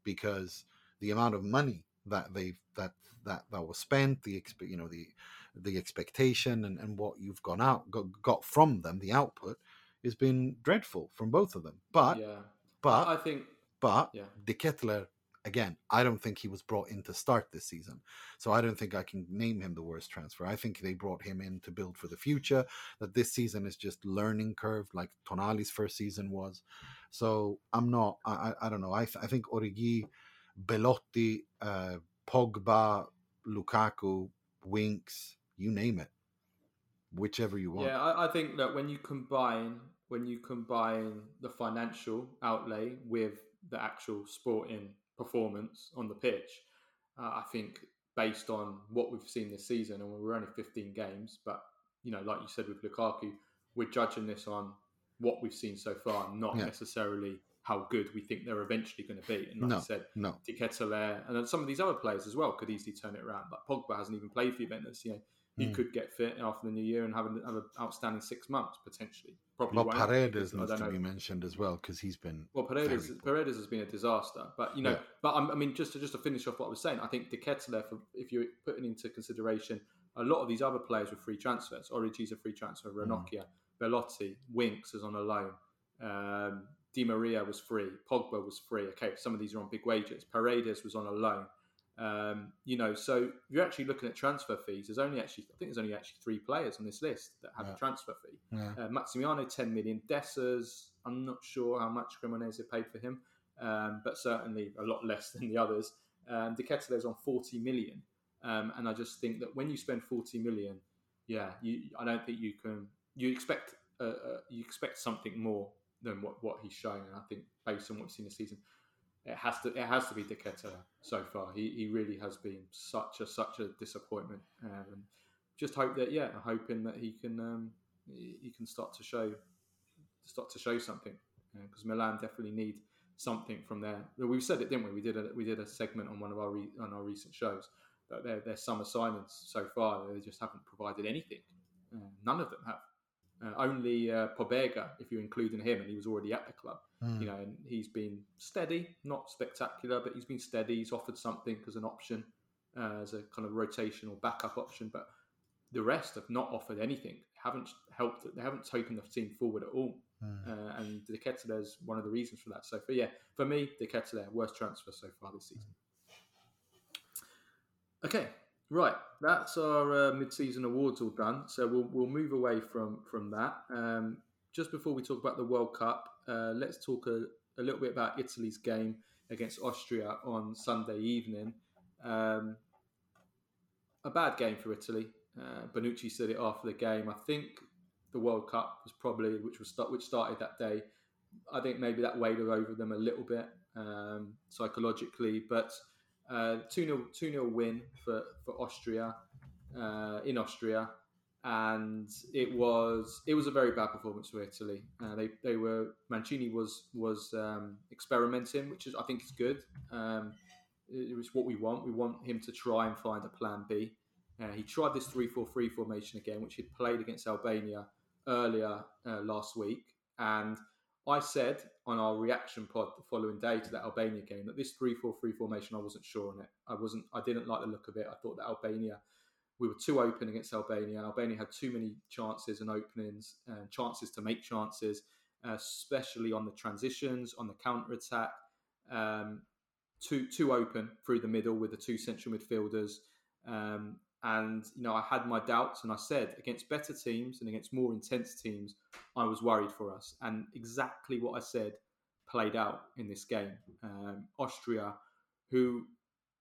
because the amount of money that they've that that, that was spent, the you know the the expectation and, and what you've gone out got, got from them, the output has been dreadful from both of them. But yeah. but I think but yeah. De Ketelaere, again, I don't think he was brought in to start this season. So I don't think I can name him the worst transfer. I think they brought him in to build for the future, that this season is just learning curve, like Tonali's first season was. So I'm not, I, I don't know. I, I think Origi, Belotti, uh, Pogba, Lukaku, Winks, you name it, whichever you want. Yeah, I, I think that when you combine, when you combine the financial outlay with the actual sporting performance on the pitch, uh, I think based on what we've seen this season, and we're only fifteen games, but you know, like you said with Lukaku, we're judging this on what we've seen so far, not yeah. necessarily how good we think they're eventually going to be. And like no, I said, no. De Ketelaere and then some of these other players as well could easily turn it around. Like Pogba hasn't even played for Juventus. You know, you mm. could get fit after the new year and have an, have an outstanding six months potentially. Probably well, Paredes needs to know. be mentioned as well, because he's been well. Paredes, Paredes has been a disaster, but you know, yeah. but I mean, just to just to finish off what I was saying, I think De Ketelaere, if you're putting into consideration a lot of these other players with free transfers, Origi's a free transfer, Ranocchia, mm. Belotti, Winks is on a loan, um, Di Maria was free, Pogba was free. Okay, some of these are on big wages. Paredes was on a loan. Um, you know, so you're actually looking at transfer fees. There's only actually, I think there's only actually three players on this list that have yeah. a transfer fee. Yeah. Uh, Maximiano, ten million. Dessers, I'm not sure how much Cremonese paid for him, um, but certainly a lot less than the others. Um, De Ketelaere's on forty million. Um, and I just think that when you spend forty million, yeah, you, I don't think you can, you expect, uh, uh, you expect something more than what, what he's shown. And I think based on what we've seen this season, It has to. It has to be De Ketelaere so far. He he really has been such a such a disappointment. Um, and just hope that yeah, hoping that he can um, he can start to show start to show something, because uh, Milan definitely need something from there. We've said it, didn't we? We did a we did a segment on one of our re, on our recent shows that their their summer signings so far, they just haven't provided anything. Uh, none of them have. Uh, only uh, Pobega, if you're including him, and he was already at the club. Mm. You know, and he's been steady, not spectacular, but he's been steady. He's offered something as an option, uh, as a kind of rotational backup option. But the rest have not offered anything. They haven't helped. They haven't taken the team forward at all. Mm. Uh, and De Ketelaere is one of the reasons for that. So, for, yeah, for me, De Ketelaere, worst transfer so far this season. Mm. Okay. Right, that's our uh, mid-season awards all done. So we'll we'll move away from from that. Um, just before we talk about the World Cup, uh, let's talk a, a little bit about Italy's game against Austria on Sunday evening. Um, a bad game for Italy. Uh, Bonucci said it after the game. I think the World Cup was probably which was start, which started that day. I think maybe that weighed over them a little bit um, psychologically, but. Uh, two nil win for, for Austria, uh, in Austria, and it was it was a very bad performance for Italy. Uh, they they were Mancini was was um, experimenting, which is I think is good. Um, it was what we want. We want him to try and find a plan B. Uh, he tried this three four three formation again, which he'd played against Albania earlier uh, last week, and I said on our reaction pod the following day to that Albania game that this three four three formation, I wasn't sure on it. I wasn't. I didn't like the look of it. I thought that Albania, we were too open against Albania. Albania had too many chances and openings, and chances to make chances, especially on the transitions, on the counter-attack. Um, too too open through the middle with the two central midfielders. Um, and, you know, I had my doubts, and I said against better teams and against more intense teams, I was worried for us. And exactly what I said played out in this game. Um, Austria, who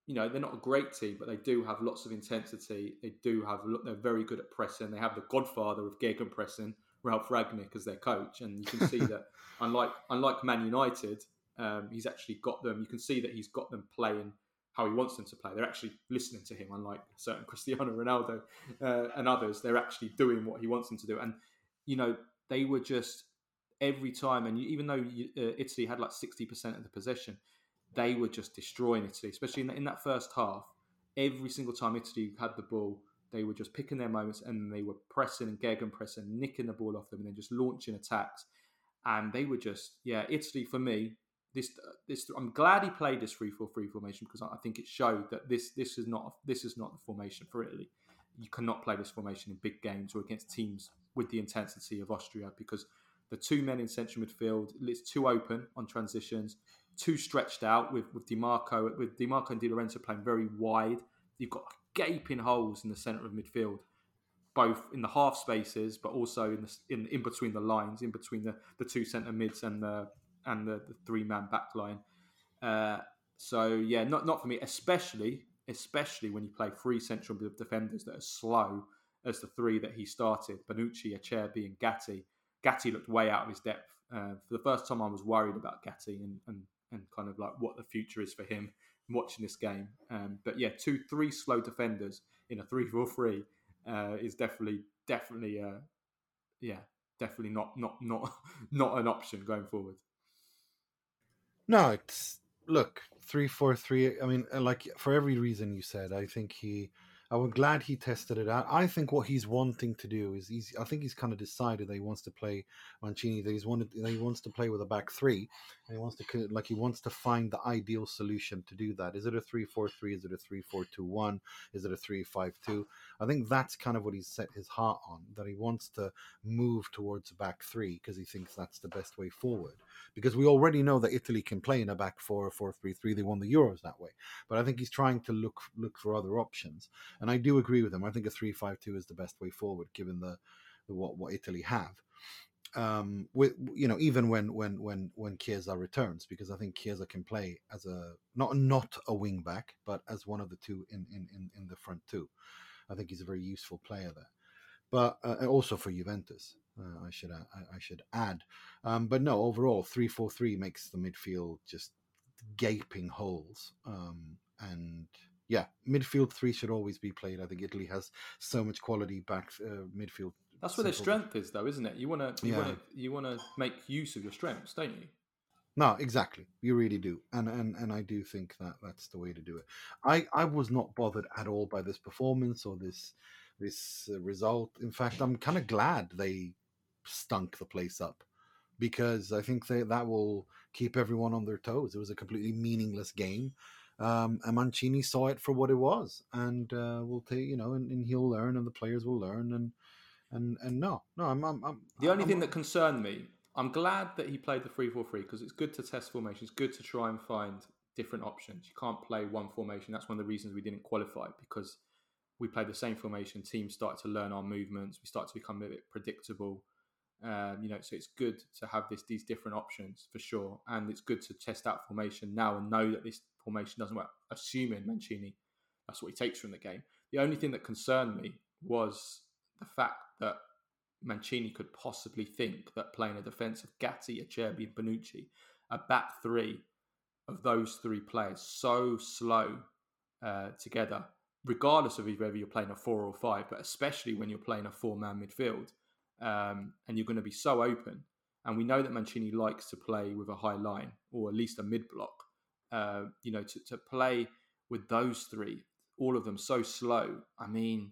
you know, they're not a great team, but they do have lots of intensity. They do have, they're very good at pressing. They have the godfather of gegenpressing, Ralf Rangnick, as their coach. And you can see that unlike unlike Man United, um, he's actually got them. You can see that he's got them playing how he wants them to play. They're actually listening to him, unlike certain Cristiano Ronaldo uh, and others. They're actually doing what he wants them to do. And, you know, they were just every time. And even though uh, Italy had like sixty percent of the possession, they were just destroying Italy, especially in, the, in that first half. Every single time Italy had the ball, they were just picking their moments and they were pressing and gegenpressing, nicking the ball off them and then just launching attacks. And they were just, yeah, Italy for me, this, this. I'm glad he played this three four three formation because I think it showed that this this is not this is not the formation for Italy. You cannot play this formation in big games or against teams with the intensity of Austria because the two men in central midfield, it's too open on transitions, too stretched out with, with Di Marco, with Di Marco and Di Lorenzo playing very wide. You've got gaping holes in the centre of midfield, both in the half spaces, but also in the, in, in between the lines, in between the, the two centre mids and the and the, the three man back line. Uh, so yeah, not not for me, especially especially when you play three central defenders that are slow as the three that he started: Bonucci, Acerbi, and Gatti. Gatti looked way out of his depth. Uh, for the first time, I was worried about Gatti and and and kind of like what the future is for him watching this game. Um, but yeah, two, three slow defenders in a three four three uh, is definitely, definitely, uh, yeah, definitely not, not, not, not an option going forward. No, it's look, three four three. I mean, like for every reason you said, I think he, I was glad he tested it out. I think what he's wanting to do is he's, I think he's kind of decided that he wants to play Mancini, that he's wanted, that he wants to play with a back three, and he wants to like he wants to find the ideal solution to do that. Is it a three four three? Is it a three four two one? Is it a three five two? I think that's kind of what he's set his heart on, that he wants to move towards a back three because he thinks that's the best way forward. Because we already know that Italy can play in a back four or four three three. They won the Euros that way. But I think he's trying to look look for other options. And I do agree with him. I think a three five two is the best way forward, given the, the what, what Italy have. Um, with, you know, even when when when when Chiesa returns, because I think Chiesa can play as a not not a wing back, but as one of the two in in, in, in the front two. I think he's a very useful player there, but uh, also for Juventus, uh, I should uh, I, I should add. Um, but no, overall, three four three makes the midfield just gaping holes, um, and. Yeah, midfield three should always be played. I think Italy has so much quality back uh, midfield. That's where their strength is, though, isn't it? You want to, you yeah. want to, you want to make use of your strengths, don't you? No, exactly. You really do, and and and I do think that that's the way to do it. I, I was not bothered at all by this performance or this this result. In fact, I'm kind of glad they stunk the place up. Because I think they, that will keep everyone on their toes. It was a completely meaningless game. Um, and Mancini saw it for what it was, and uh, we'll take you know, and, and he'll learn, and the players will learn, and and and no, no, I'm, I'm, I'm the only I'm, thing I'm, that concerned me. I'm glad that he played the three four three because it's good to test formations, good to try and find different options. You can't play one formation. That's one of the reasons we didn't qualify because we played the same formation. Teams start to learn our movements. We start to become a bit predictable. Um, you know, so it's good to have this these different options for sure, and it's good to test out formation now and know that this formation doesn't work, assuming Mancini, that's what he takes from the game. The only thing that concerned me was the fact that Mancini could possibly think that playing a defence of Gatti, Acerbi and Bonucci, a back three of those three players so slow uh, together, regardless of whether you're playing a four or five, but especially when you're playing a four-man midfield, Um, and you're going to be so open. And we know that Mancini likes to play with a high line or at least a mid-block. Uh, you know, to, to play with those three, all of them so slow. I mean,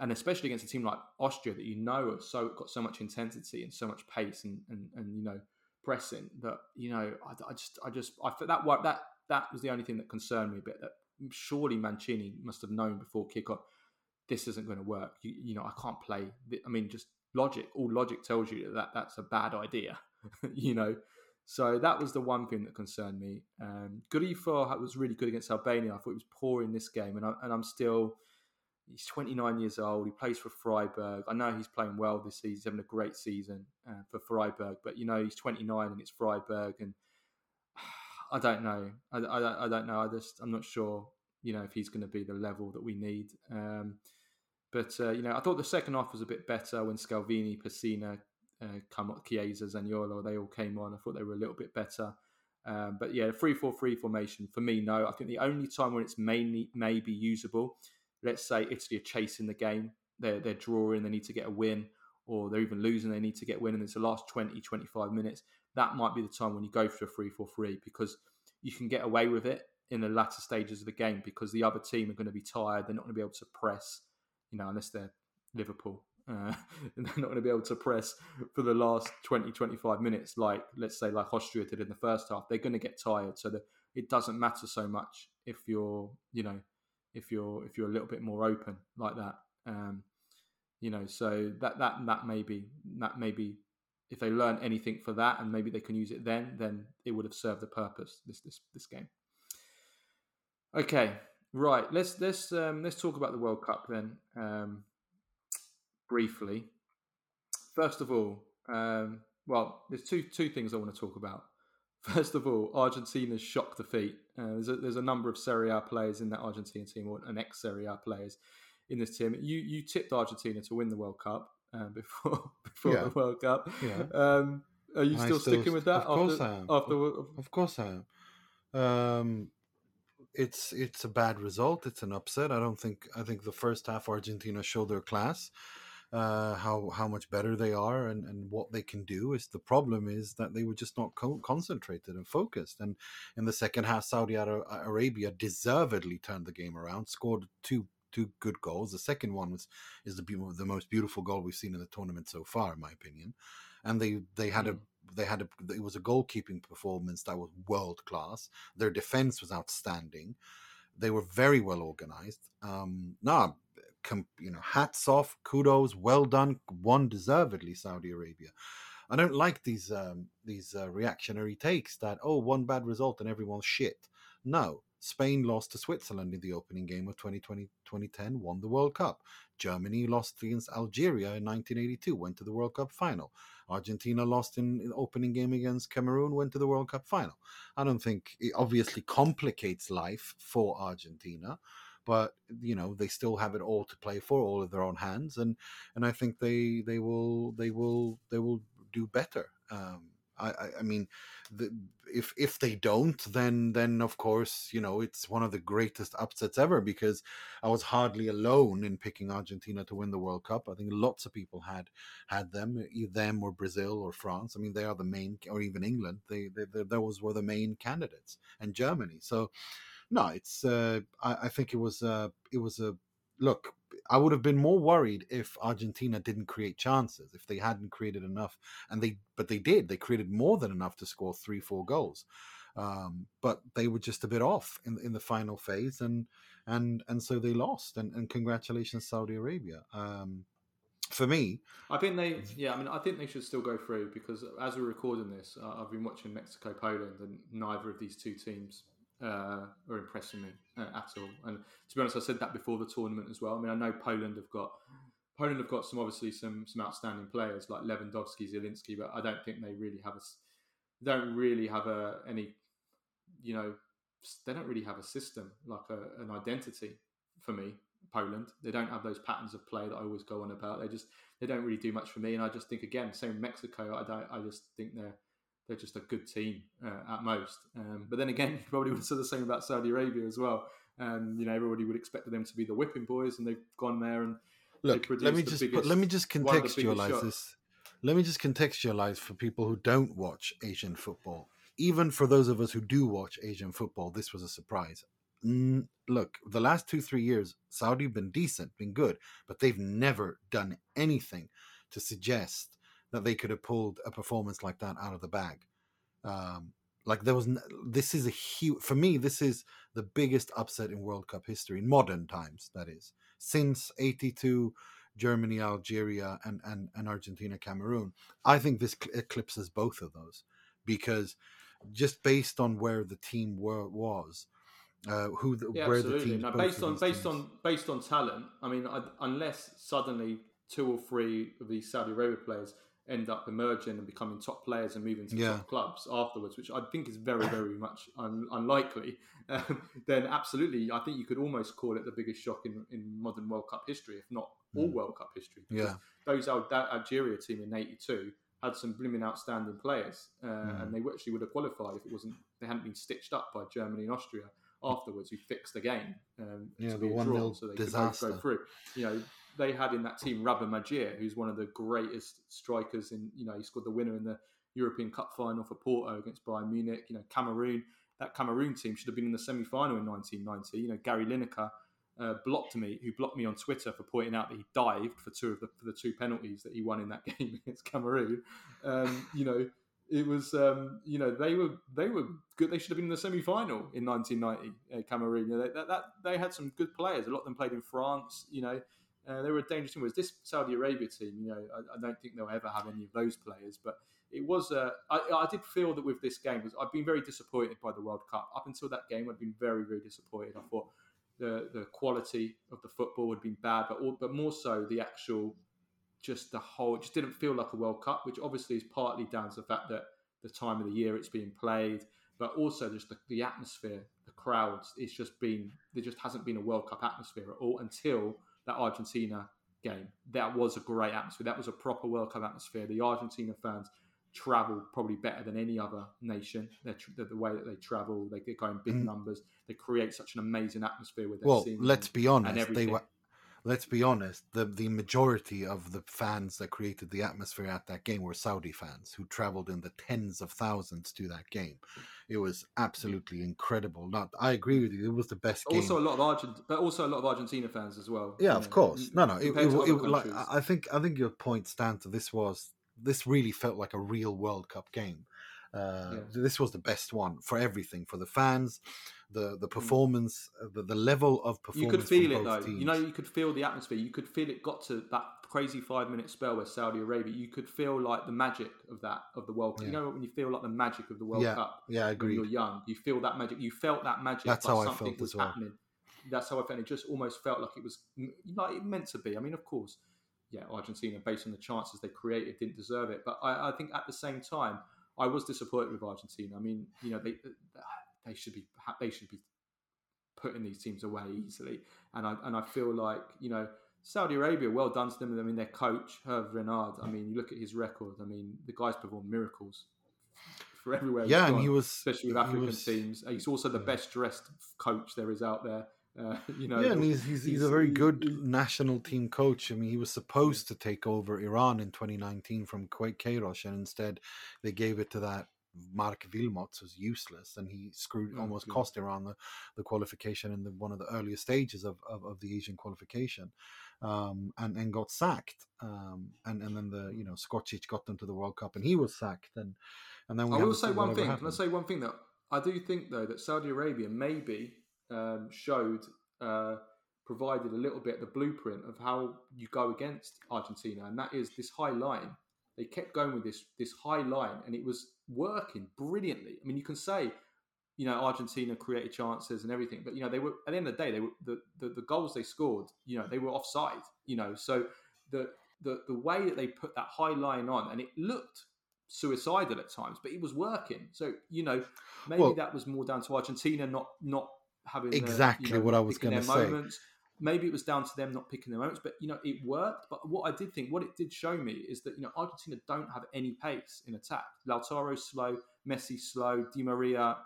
and especially against a team like Austria that you know have so got so much intensity and so much pace and and, and you know pressing that you know I, I just I just I that that that was the only thing that concerned me a bit. That surely Mancini must have known before kickoff this isn't going to work. You, you know, I can't play. I mean, just. Logic, all logic tells you that that's a bad idea, you know. So that was the one thing that concerned me. Um, Grifo was really good against Albania. I thought he was poor in this game, and, I, and I'm still, he's twenty-nine years old. He plays for Freiburg. I know he's playing well this season. He's having a great season uh, for Freiburg, but, you know, he's twenty-nine and it's Freiburg, and I don't know. I, I, I don't know. I just, I'm not sure. you know, if he's going to be the level that we need. Um, but, uh, you know, I thought the second half was a bit better when Scalvini, Pessina, uh, Chiesa, Zaniolo, they all came on. I thought they were a little bit better. Um, but yeah, the three four three formation, for me, no. I think the only time when it's mainly maybe usable, let's say Italy are chasing the game, they're, they're drawing, they need to get a win, or they're even losing, they need to get a win, and it's the last twenty, twenty-five minutes. That might be the time when you go for a three four three because you can get away with it in the latter stages of the game because the other team are going to be tired. They're not going to be able to press, you know, unless they're Liverpool. Uh, and they're not going to be able to press for the last twenty, twenty-five minutes, like, let's say, like Austria did in the first half. They're going to get tired. So that it doesn't matter so much if you're, you know, if you're if you're a little bit more open like that. Um, you know, so that that that maybe that maybe if they learn anything for that and maybe they can use it then, then it would have served the purpose this this this game. Okay, right. Let's let's um, let's talk about the World Cup then um, briefly. First of all, um, well, there's two two things I want to talk about. First of all, Argentina's shock defeat. Uh, there's, a, there's a number of Serie A players in that Argentina team, or an ex-Serie A players in this team. You you tipped Argentina to win the World Cup uh, before before yeah. the World Cup. Yeah. Um, are you still, still sticking with that? Of course after, I am. After, of, of course I am. Um, It's it's a bad result. It's an upset. I don't think. I think the first half Argentina showed their class, uh, how how much better they are and, and what they can do. Is the problem is that they were just not co- concentrated and focused. And in the second half, Saudi Arabia deservedly turned the game around, scored two two good goals. The second one was is the the most beautiful goal we've seen in the tournament so far, in my opinion. And they they had a. They had a. It was a goalkeeping performance that was world class. Their defense was outstanding. They were very well organized. Um, nah, com, you know, hats off, kudos, well done, won deservedly, Saudi Arabia. I don't like these um, these uh, reactionary takes that oh, one bad result and everyone's shit. No. Spain lost to Switzerland in the opening game of twenty ten, won the World Cup. Germany lost against Algeria in nineteen eighty-two, went to the World Cup final. Argentina lost in the opening game against Cameroon, went to the World Cup final. I don't think it obviously complicates life for Argentina, but, you know, they still have it all to play for, all in their own hands. And, and I think they, they will, they will, they will do better. Um, I, I mean, the, if if they don't, then then of course, you know, it's one of the greatest upsets ever because I was hardly alone in picking Argentina to win the World Cup. I think lots of people had had them, them or Brazil or France. I mean, they are the main, or even England. They, they, they those were the main candidates, and Germany. So, no, it's. Uh, I, I think it was. Uh, it was a look. I would have been more worried if Argentina didn't create chances, if they hadn't created enough, and they but they did. They created more than enough to score three, four goals, um, but they were just a bit off in in the final phase, and and and so they lost. And, and congratulations, Saudi Arabia. Um, for me, I think they yeah. I mean, I think they should still go through because as we're recording this, uh, I've been watching Mexico, Poland, and neither of these two teams. Uh, are impressing me uh, at all, and to be honest, I said that before the tournament as well. I mean, I know Poland have got Poland have got some obviously some some outstanding players like Lewandowski, Zielinski, but I don't think they really have a don't really have a any you know they don't really have a system like a, an identity for me. Poland, they don't have those patterns of play that I always go on about. They just they don't really do much for me, and I just think again, same with Mexico. I don't. I just think they're. They're just a good team uh, at most. Um, but then again, you probably would say the same about Saudi Arabia as well. Um, you know, everybody would expect them to be the whipping boys, and they've gone there and look. Let me just biggest, let me just contextualize this. Let me just contextualize for people who don't watch Asian football. Even for those of us who do watch Asian football, this was a surprise. Mm, look, the last two three years, Saudi have been decent, been good, but they've never done anything to suggest that they could have pulled a performance like that out of the bag. Um, like there was, n- this is a huge, for me, this is the biggest upset in World Cup history, in modern times, that is. Since eighty-two, Germany, Algeria, and, and, and Argentina, Cameroon. I think this cl- eclipses both of those because just based on where the team were, was, uh, who, the, yeah, where absolutely. the team now, based on based teams. on based on talent, I mean, I, unless suddenly two or three of these Saudi Arabia players end up emerging and becoming top players and moving to yeah. top clubs afterwards, which I think is very, very much un- unlikely, um, then absolutely, I think you could almost call it the biggest shock in, in modern World Cup history, if not all mm. World Cup history. Because yeah. those Al- that Algeria team in eighty-two had some blooming outstanding players, uh, mm. and they actually would have qualified if it wasn't they hadn't been stitched up by Germany and Austria afterwards, who fixed the game. Um, yeah, to be the one drawn, so they disaster. Could both go through. You know, they had in that team Rabah Madjer, who's one of the greatest strikers in, you know, he scored the winner in the European Cup final for Porto against Bayern Munich. You know, Cameroon, that Cameroon team should have been in the semi-final in nineteen ninety. You know, Gary Lineker uh, blocked me, who blocked me on Twitter for pointing out that he dived for two of the, for the two penalties that he won in that game against Cameroon. Um, you know, it was, um, you know, they were they were good. They should have been in the semi-final in nineteen ninety, uh, Cameroon. You know, they, that, that, they had some good players. A lot of them played in France, you know. Uh, they were a dangerous team. Whereas this Saudi Arabia team, you know, I, I don't think they'll ever have any of those players. But it was, uh, I, I did feel that with this game, because I've been very disappointed by the World Cup. Up until that game, I'd been very, very disappointed. I thought the the quality of the football had been bad, but all, but more so the actual, just the whole, it just didn't feel like a World Cup, which obviously is partly down to the fact that the time of the year it's being played, but also just the, the atmosphere, the crowds. It's just been, there just hasn't been a World Cup atmosphere at all until that Argentina game. That was a great atmosphere. That was a proper World Cup atmosphere. The Argentina fans travel probably better than any other nation. They're tr- the, the way that they travel, they, they go in big mm. numbers. They create such an amazing atmosphere with their well, team. Well, let's be honest. They were. Let's be honest. The the majority of the fans that created the atmosphere at that game were Saudi fans who traveled in the tens of thousands to that game. It was absolutely incredible. Not, I agree with you. It was the best game. Also a lot of Argent, but also a lot of Argentina fans as well. Yeah, of know. course. No, no. It, it, it, it, like, I think I think your point stands. To this was this really felt like a real World Cup game. Uh, yeah. This was the best one for everything, for the fans, the the performance, mm. the, the level of performance. You could feel it though. Teams. You know, you could feel the atmosphere. You could feel it got to that crazy five minute spell with Saudi Arabia. You could feel like the magic of that of the World Cup. Yeah. You know, when you feel like the magic of the World yeah. Cup. Yeah, I agree. When you're young, you feel that magic. You felt that magic. That's how I felt as well. Happening. That's how I felt. It just almost felt like it was like it meant to be. I mean, of course, yeah, Argentina, based on the chances they created, didn't deserve it. But I, I think at the same time, I was disappointed with Argentina. I mean, you know, they they should be they should be putting these teams away easily, and I and I feel like, you know, Saudi Arabia, well done to them. I mean, their coach Herve Renard. I mean, you look at his record. I mean, the guy's performed miracles for everywhere. Yeah, and he was especially with African he was, teams. He's also the yeah. best dressed coach there is out there. Uh, you know, yeah, and he's he's, he's, he's a very good he, national team coach. I mean, he was supposed to take over Iran in twenty nineteen from Queiroz, and instead they gave it to that Mark Wilmots, who's useless, and he screwed oh, almost good. cost Iran the, the qualification in the, one of the earlier stages of, of, of the Asian qualification, um, and and got sacked. Um, and and then the you know Skočić got them to the World Cup, and he was sacked. And and then we I will say one thing. Happened. Can I say one thing though? I do think though that Saudi Arabia maybe. Um, showed, uh, provided a little bit the blueprint of how you go against Argentina, and that is this high line. They kept going with this this high line, and it was working brilliantly. I mean, you can say, you know, Argentina created chances and everything, but you know, they were at the end of the day, they were the the, the goals they scored. You know, they were offside. You know, so the the the way that they put that high line on, and it looked suicidal at times, but it was working. So you know, maybe well, that was more down to Argentina not not. Having exactly the, you know, what I was going to say. Moments. Maybe it was down to them not picking their moments, but you know it worked. But what I did think, what it did show me, is that you know Argentina don't have any pace in attack. Lautaro's slow, Messi slow, Di Maria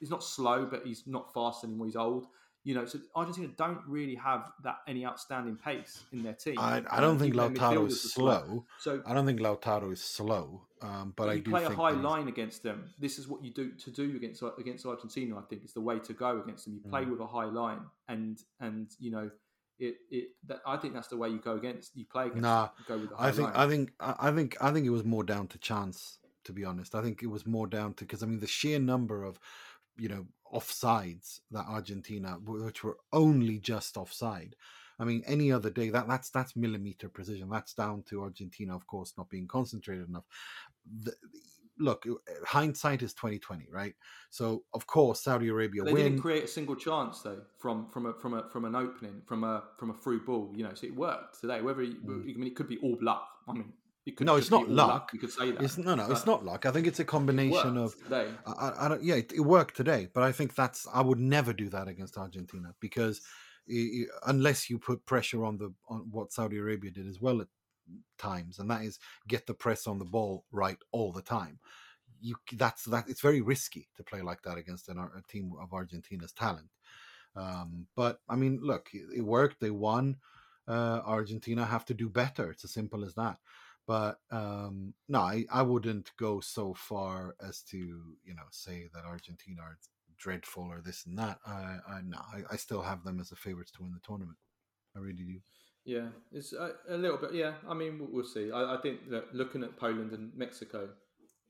is not slow, but he's not fast anymore. He's old, you know. So Argentina don't really have that any outstanding pace in their team. I, I don't think Lautaro is slow. So I don't think Lautaro is slow. Um, but, but I you do play think a high line against them. This is what you do to do against against Argentina. I think it's the way to go against them. You play mm. with a high line, and and you know, it it. That, I think that's the way you go against. You play against. Nah, you go with a high I think line. I think I think I think it was more down to chance. To be honest, I think it was more down to because I mean the sheer number of, you know, offsides that Argentina, which were only just offside. I mean, any other day, that, that's that's millimeter precision. That's down to Argentina, of course, not being concentrated enough. The, look, hindsight is twenty twenty, right? So, of course, Saudi Arabia they win. They didn't create a single chance though from from a, from a, from an opening, from a from a through ball. You know, so it worked today. Whether mm. I mean, it could be all luck. I mean, It could, no, it's not luck. luck. You could say that. It's, no, no, but it's not luck. I think it's a combination it of. Today. I, I don't. Yeah, it, it worked today, but I think that's. I would never do that against Argentina because it, unless you put pressure on the on what Saudi Arabia did as well at times, and that is get the press on the ball right all the time. You that's that. It's very risky to play like that against an, a team of Argentina's talent. Um, but I mean, look, it, it worked. They won. Uh, Argentina have to do better. It's as simple as that. But um, no, I, I wouldn't go so far as to, you know, say that Argentina are dreadful or this and that. I, I no, I, I still have them as the favourites to win the tournament. I really do. Yeah, it's a, a little bit. Yeah, I mean, we'll, we'll see. I, I think that looking at Poland and Mexico,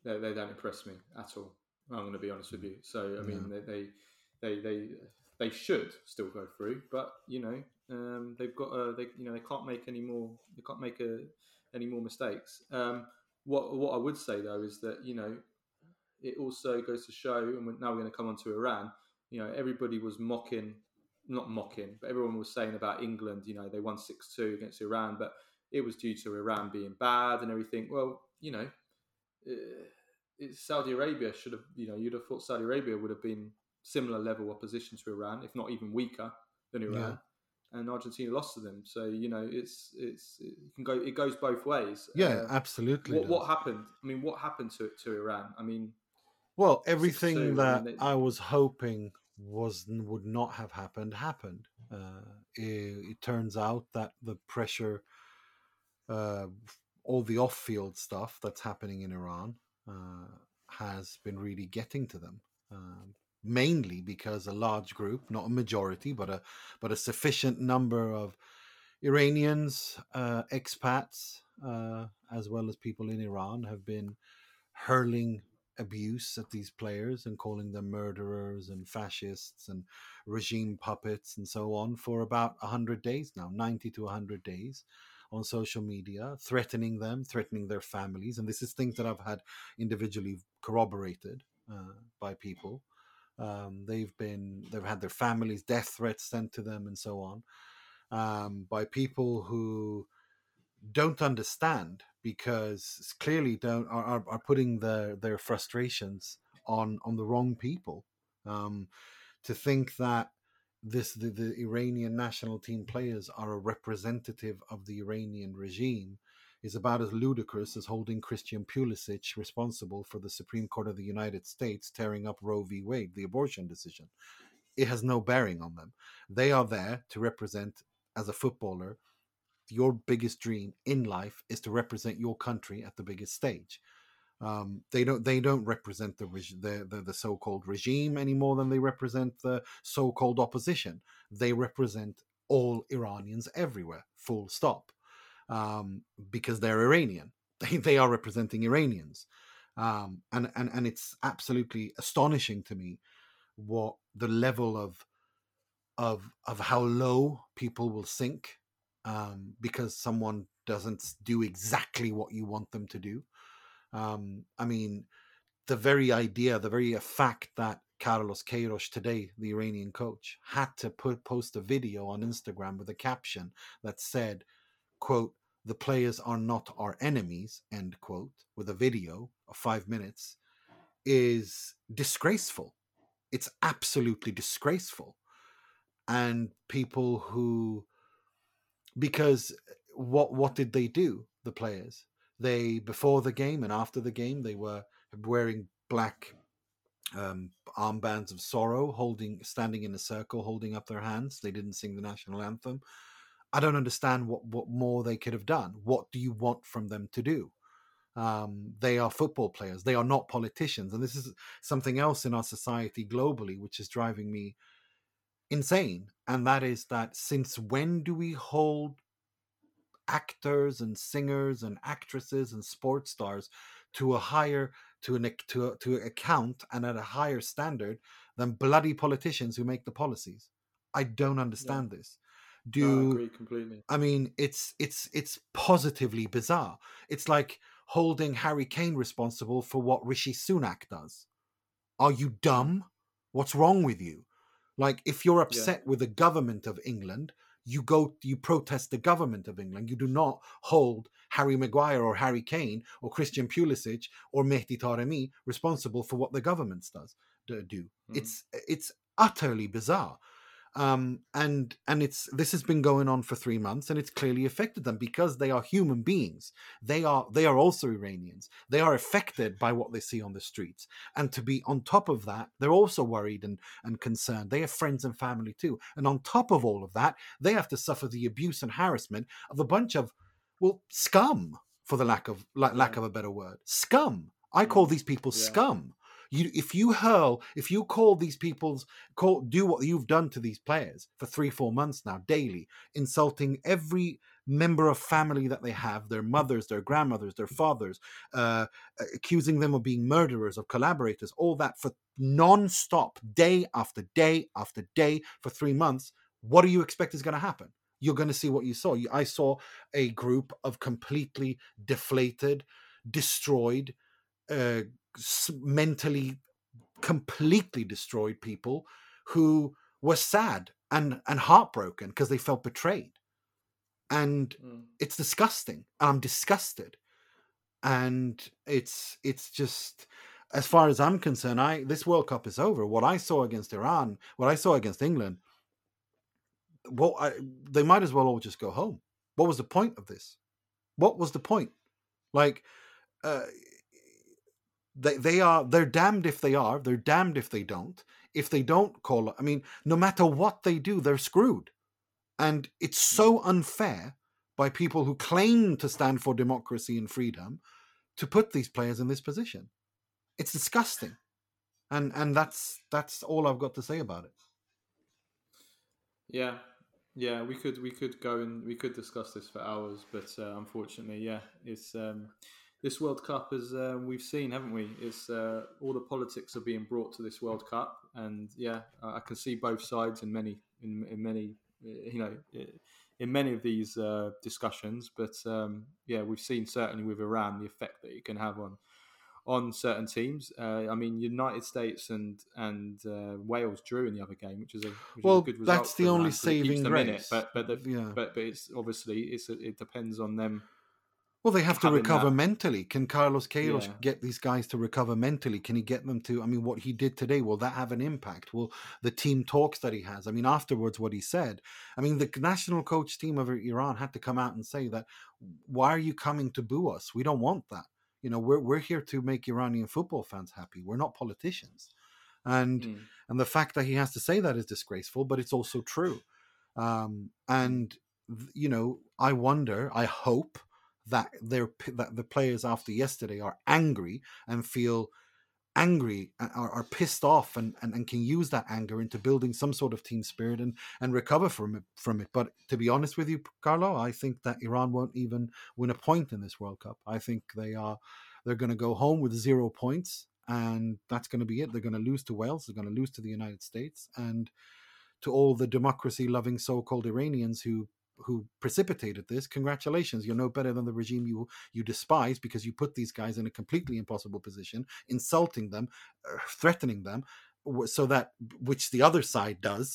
they, they don't impress me at all. I'm going to be honest with you. So I mean, yeah. they, they they they they should still go through, but you know, um, they've got a, they you know they can't make any more. They can't make a. any more mistakes. Um, what what I would say though is that, you know, it also goes to show, and we're, now we're going to come on to Iran, you know, everybody was mocking, not mocking, but everyone was saying about England, you know, they won six two against Iran, but it was due to Iran being bad and everything. Well, you know, it's Saudi Arabia should have, you know, you'd have thought Saudi Arabia would have been similar level opposition to Iran, if not even weaker than Iran. Yeah. And Argentina lost to them, so you know it's it's it can go it goes both ways. Yeah, uh, absolutely. What, what happened? I mean, what happened to to Iran? I mean, well, everything two, that I, mean, they, I was hoping was would not have happened happened. Uh, it, it turns out that the pressure, uh, all the off-field stuff that's happening in Iran, uh, has been really getting to them. Um, Mainly because a large group, not a majority, but a but a sufficient number of Iranians, uh, expats, uh, as well as people in Iran, have been hurling abuse at these players and calling them murderers and fascists and regime puppets and so on for about one hundred days now, ninety to one hundred days on social media, threatening them, threatening their families. And this is things that I've had individually corroborated uh, by people. Um, they've been, they've had their families' death threats sent to them and so on, um, by people who don't understand because clearly don't are, are putting their, their frustrations on, on the wrong people. Um, to think that this the, the Iranian national team players are a representative of the Iranian regime is about as ludicrous as holding Christian Pulisic responsible for the Supreme Court of the United States tearing up Roe v. Wade, the abortion decision. It has no bearing on them. They are there to represent, as a footballer, your biggest dream in life is to represent your country at the biggest stage. Um, they don't. They don't represent the, the the the so-called regime any more than they represent the so-called opposition. They represent all Iranians everywhere. Full stop. Um, because they're Iranian. They, they are representing Iranians. Um, and, and, and it's absolutely astonishing to me what the level of of of how low people will sink um, because someone doesn't do exactly what you want them to do. Um, I mean, the very idea, the very fact that Carlos Queiroz today, the Iranian coach, had to put post a video on Instagram with a caption that said, quote, "The players are not our enemies," end quote, with a video of five minutes, is disgraceful. It's absolutely disgraceful. And people who, because what what did they do, the players? They, before the game and after the game, they were wearing black um, armbands of sorrow, holding, standing in a circle, holding up their hands. They didn't sing the national anthem. I don't understand what, what more they could have done. What do you want from them to do? Um, they are football players. They are not politicians. And this is something else in our society globally, which is driving me insane. And that is that since when do we hold actors and singers and actresses and sports stars to a higher, to an to, to account and at a higher standard than bloody politicians who make the policies? I don't understand yeah. this. Do I agree completely. I mean, it's it's it's positively bizarre. It's like holding Harry Kane responsible for what Rishi Sunak does. Are you dumb? What's wrong with you? Like, if you're upset yeah. with the government of England, you go, you protest the government of England. You do not hold Harry Maguire or Harry Kane or Christian Pulisic or Mehdi Taremi responsible for what the government does do. Mm-hmm. It's it's utterly bizarre, um, and and it's this has been going on for three months, and it's clearly affected them because they are human beings. They are they are also Iranians. They are affected by what they see on the streets, and to be on top of that, they're also worried and and concerned. They have friends and family too, and on top of all of that, they have to suffer the abuse and harassment of a bunch of Well, scum, for the lack of la- lack of a better word, scum. I call these people yeah. scum. You, if you hurl, if you call these people's call, do what you've done to these players for three, four months now, daily, insulting every member of family that they have, their mothers, their grandmothers, their fathers, uh, accusing them of being murderers, of collaborators, all that for non-stop, day after day after day for three months. What do you expect is going to happen? You're going to see what you saw. I saw a group of completely deflated, destroyed, uh, mentally completely destroyed people who were sad and, and heartbroken because they felt betrayed. And mm. it's disgusting. And I'm disgusted. And it's it's just, as far as I'm concerned, I this World Cup is over. What I saw against Iran, what I saw against England, well, I, they might as well all just go home. What was the point of this? What was the point? Like, uh, they they are they're damned if they are. They're damned if they don't. If they don't call, I mean, no matter what they do, they're screwed. And it's so unfair by people who claim to stand for democracy and freedom to put these players in this position. It's disgusting, and and that's that's all I've got to say about it. Yeah. Yeah, we could we could go and we could discuss this for hours, but uh, unfortunately, yeah, it's um, this World Cup is uh, we've seen, haven't we? It's uh, all the politics are being brought to this World Cup, and yeah, I can see both sides in many in, in many you know in many of these uh, discussions, but um, yeah, we've seen certainly with Iran the effect that it can have on on certain teams. Uh, I mean, United States and and uh, Wales drew in the other game, which is a, which well, is a good result. Well, that's the only that, saving grace. It, but but, the, yeah. but but it's obviously it's it depends on them. Well, they have to recover that. mentally. Can Carlos Queiroz yeah. get these guys to recover mentally? Can he get them to? I mean, what he did today, will that have an impact? Will the team talks that he has? I mean, afterwards, what he said. I mean, the national coach team of Iran had to come out and say that, why are you coming to boo us? We don't want that. You know, we're we're here to make Iranian football fans happy. We're not politicians, and mm. and the fact that he has to say that is disgraceful, but it's also true. Um, and you know, I wonder, I hope that they're that the players after yesterday are angry and feel angry, are, are pissed off, and, and and can use that anger into building some sort of team spirit and and recover from it from it. But to be honest with you, Carlo, I think that Iran won't even win a point in this World Cup. I think they are they're going to go home with zero points, and that's going to be it. They're going to lose to Wales. They're going to lose to the United States, and to all the democracy-loving so-called Iranians who. who precipitated this, congratulations, you're no better than the regime you you despise, because you put these guys in a completely impossible position, insulting them, uh, threatening them, so that, which the other side does.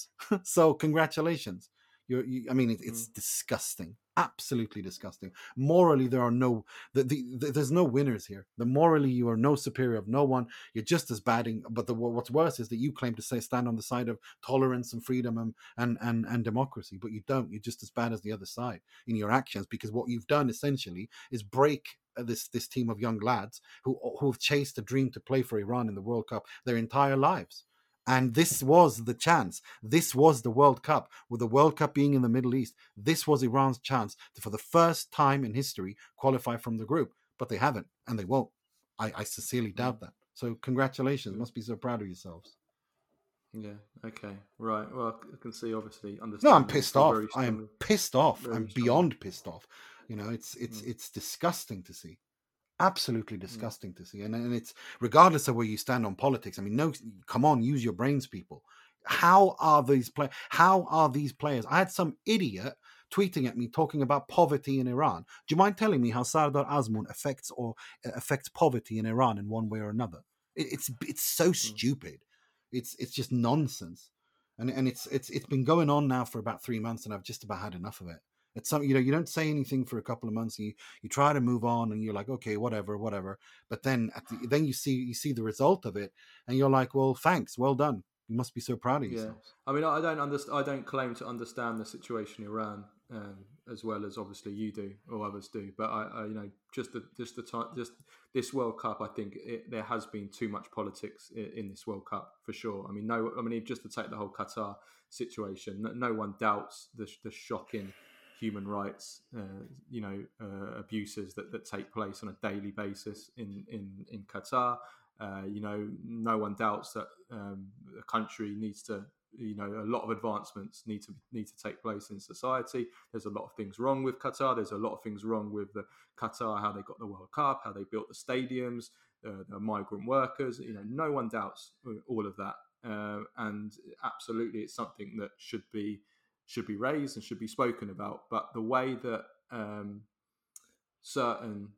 So congratulations. You're, you, I mean, it, it's mm. disgusting, absolutely disgusting. Morally, there are no, the, the, the, there's no winners here. The morally, you are no superior of no one. You're just as bad. In, but the, what's worse is that you claim to say stand on the side of tolerance and freedom and, and, and, and democracy, but you don't. You're just as bad as the other side in your actions, because what you've done essentially is break this this team of young lads who who've chased a dream to play for Iran in the World Cup their entire lives. And this was the chance. This was the World Cup. With the World Cup being in the Middle East, this was Iran's chance to, for the first time in history, qualify from the group. But they haven't, and they won't. I, I sincerely doubt that. So congratulations. You must be so proud of yourselves. Yeah, okay. Right. Well, I can see, obviously. No, I'm pissed off. I am pissed off. I'm beyond pissed off. You know, it's it's mm. it's disgusting to see. Absolutely disgusting to see, and and it's regardless of where you stand on politics. I mean, no, come on, use your brains, people. How are these players? How are these players? I had some idiot tweeting at me talking about poverty in Iran. Do you mind telling me how Sardar Azmoun affects or uh, affects poverty in Iran in one way or another? It, it's it's so stupid. It's it's just nonsense. And and it's it's it's been going on now for about three months, and I've just about had enough of it. It's something, you know, you don't say anything for a couple of months. And you you try to move on, and you're like, okay, whatever, whatever. But then at the, then you see you see the result of it, and you're like, well, thanks, well done. You must be so proud of yourselves. Yeah. I mean, I don't understand. I don't claim to understand the situation in Iran um, as well as obviously you do or others do. But I, I you know, just the just the time, just this World Cup, I think it, there has been too much politics in, in this World Cup for sure. I mean, no, I mean, just to take the whole Qatar situation, no, no one doubts the the shocking human rights, uh, you know, uh, abuses that, that take place on a daily basis in, in, in Qatar. Uh, you know, no one doubts that um, a country needs to, you know, a lot of advancements need to need to take place in society. There's a lot of things wrong with Qatar. There's a lot of things wrong with the Qatar, how they got the World Cup, how they built the stadiums, uh, the migrant workers. You know, no one doubts all of that. Uh, and absolutely, it's something that should be, should be raised and should be spoken about. But the way that um, certain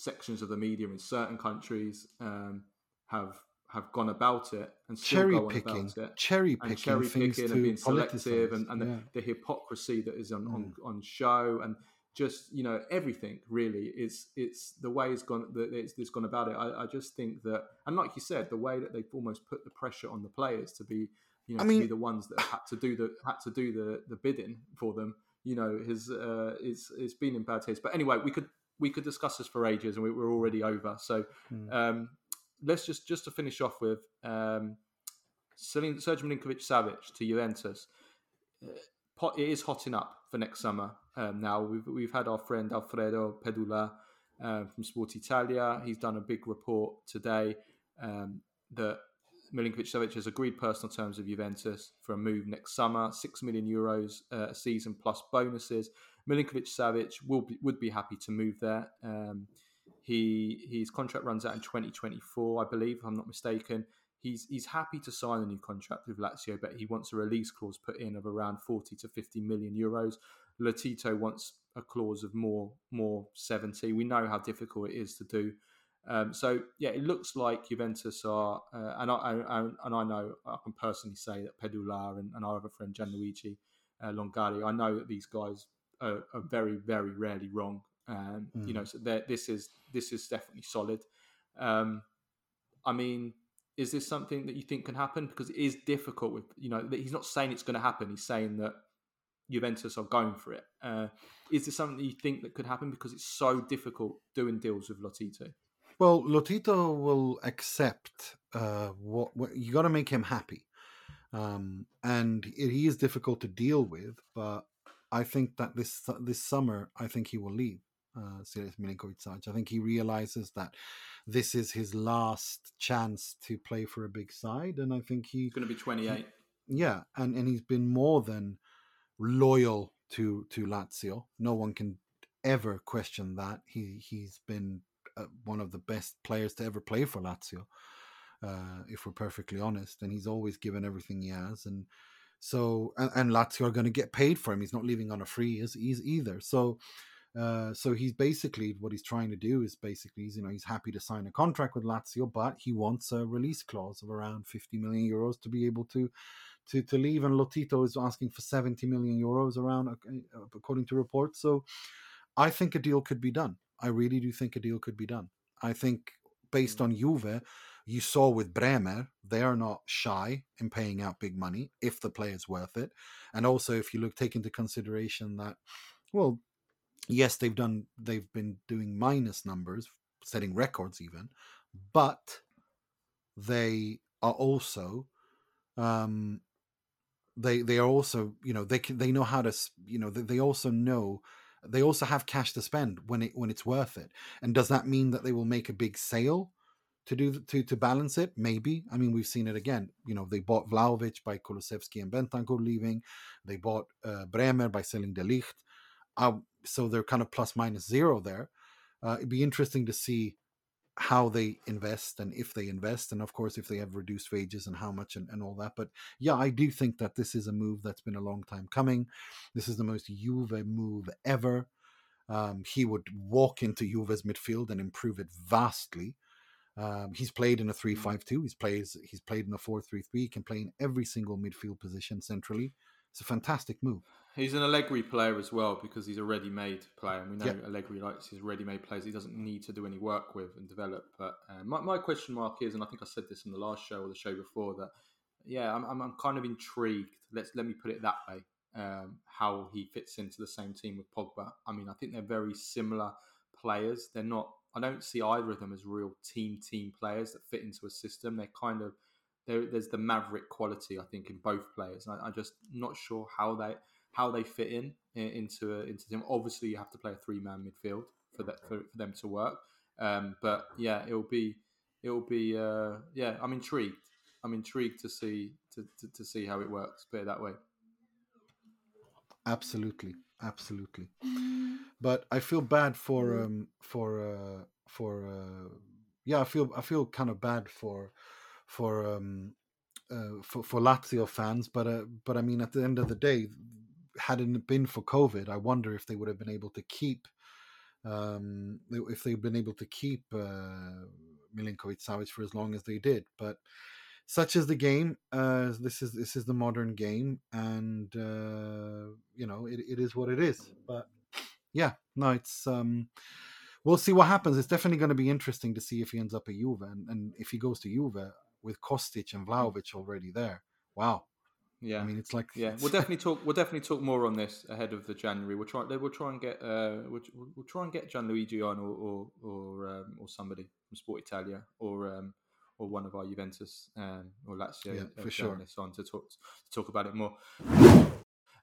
sections of the media in certain countries um, have have gone about it and still cherry go picking, about it, cherry picking, and cherry picking, things and being selective, and, and yeah. the, the hypocrisy that is on, mm. on, on show, and just, you know, everything really is it's the way it's gone that it's, it's gone about it. I, I just think that, and like you said, the way that they've almost put the pressure on the players to be, you know, I mean, to be the ones that had to do the had to do the, the bidding for them, you know, has uh, it's it's been in bad taste. But anyway, we could. We could discuss this for ages, and we, we're already over. So mm. um, let's just just to finish off with um, Serge Milinkovic-Savic to Juventus. Uh, it is hotting up for next summer um, now. We've we've had our friend Alfredo Pedula uh, from Sport Italia. He's done a big report today um, that Milinkovic-Savic has agreed personal terms with Juventus for a move next summer, six million euros uh, a season plus bonuses. Milinkovic-Savic will be, would be happy to move there. Um, he his contract runs out in twenty twenty-four, I believe, if I'm not mistaken. He's he's happy to sign a new contract with Lazio, but he wants a release clause put in of around forty to fifty million euros. Lotito wants a clause of more more seventy. We know how difficult it is to do. Um, so yeah, it looks like Juventus are, uh, and I, I and I know I can personally say that Pedula and, and our other friend Gianluigi uh, Longari, I know that these guys Are, are very, very rarely wrong. Um, mm. You know, so this is this is definitely solid. Um, I mean, is this something that you think can happen? Because it is difficult with, you know, he's not saying it's going to happen. He's saying that Juventus are going for it. Uh, is this something that you think that could happen? Because it's so difficult doing deals with Lotito. Well, Lotito will accept uh, what, what you got to make him happy. Um, and he is difficult to deal with, but I think that this this summer, I think he will leave uh, Serge Milinkovic-Savic. I think he realizes that this is his last chance to play for a big side, and I think he, he's going to be twenty-eight. He, yeah, and, and he's been more than loyal to to Lazio. No one can ever question that. He he's been uh, one of the best players to ever play for Lazio, uh, if we're perfectly honest. And he's always given everything he has, and. So and, and Lazio are going to get paid for him. He's not leaving on a free is is either. So, uh, so he's basically what he's trying to do is basically he's, you know he's happy to sign a contract with Lazio, but he wants a release clause of around fifty million euros to be able to, to, to leave. And Lotito is asking for seventy million euros around, according to reports. So, I think a deal could be done. I really do think a deal could be done. I think based on Juve. You saw with Bremer, they are not shy in paying out big money if the player's worth it. And also, if you look, take into consideration that, well, yes, they've done, they've been doing minus numbers, setting records even, but they are also, um, they they are also, you know, they can, they know how to, you know, they, they also know. They also have cash to spend when it when it's worth it. And does that mean that they will make a big sale? To do to to balance it, maybe. I mean, we've seen it again. You know, they bought Vlahovic by Kulusevski and Bentancur leaving. They bought uh, Bremer by selling De Ligt. Uh, so they're kind of plus minus zero there. Uh, it'd be interesting to see how they invest and if they invest, and of course if they have reduced wages and how much and, and all that. But yeah, I do think that this is a move that's been a long time coming. This is the most Juve move ever. Um, he would walk into Juve's midfield and improve it vastly. Um, he's played in a three five two. He's plays. He's played in a four three three. He can play in every single midfield position centrally. It's a fantastic move. He's an Allegri player as well because he's a ready-made player. And we know yeah. Allegri likes his ready-made players. He doesn't need to do any work with and develop. But uh, my, my question mark is, and I think I said this in the last show or the show before, that yeah, I'm I'm, I'm kind of intrigued. Let's let me put it that way. Um, how he fits into the same team with Pogba. I mean, I think they're very similar players. They're not. I don't see either of them as real team team players that fit into a system. They're kind of they're, there's the maverick quality I think in both players, and I, I'm just not sure how they how they fit in into a, into them. Obviously, you have to play a three man midfield for that for, for them to work. Um, but yeah, it'll be it'll be uh, yeah. I'm intrigued. I'm intrigued to see to, to, to see how it works. Put it that way. Absolutely, absolutely. But I feel bad for um for uh, for uh, yeah I feel I feel kind of bad for for um uh, for for Lazio fans, but uh, but I mean at the end of the day, hadn't it been for COVID, I wonder if they would have been able to keep um if they've been able to keep uh, Milinkovic-Savic for as long as they did. But such is the game. Uh, this is this is the modern game, and uh, you know it, it is what it is. But yeah, no, it's um, we'll see what happens. It's definitely going to be interesting to see if he ends up at Juve, and, and if he goes to Juve with Kostic and Vlahovic already there. Wow. Yeah, I mean it's like yeah. It's... We'll definitely talk. We'll definitely talk more on this ahead of the January. We'll try. We'll try and get. Uh, we'll, we'll try and get Gianluigi on, or or or, um, or somebody from Sport Italia, or um, or one of our Juventus um, or Lazio yeah, for sure. on to talk to talk about it more.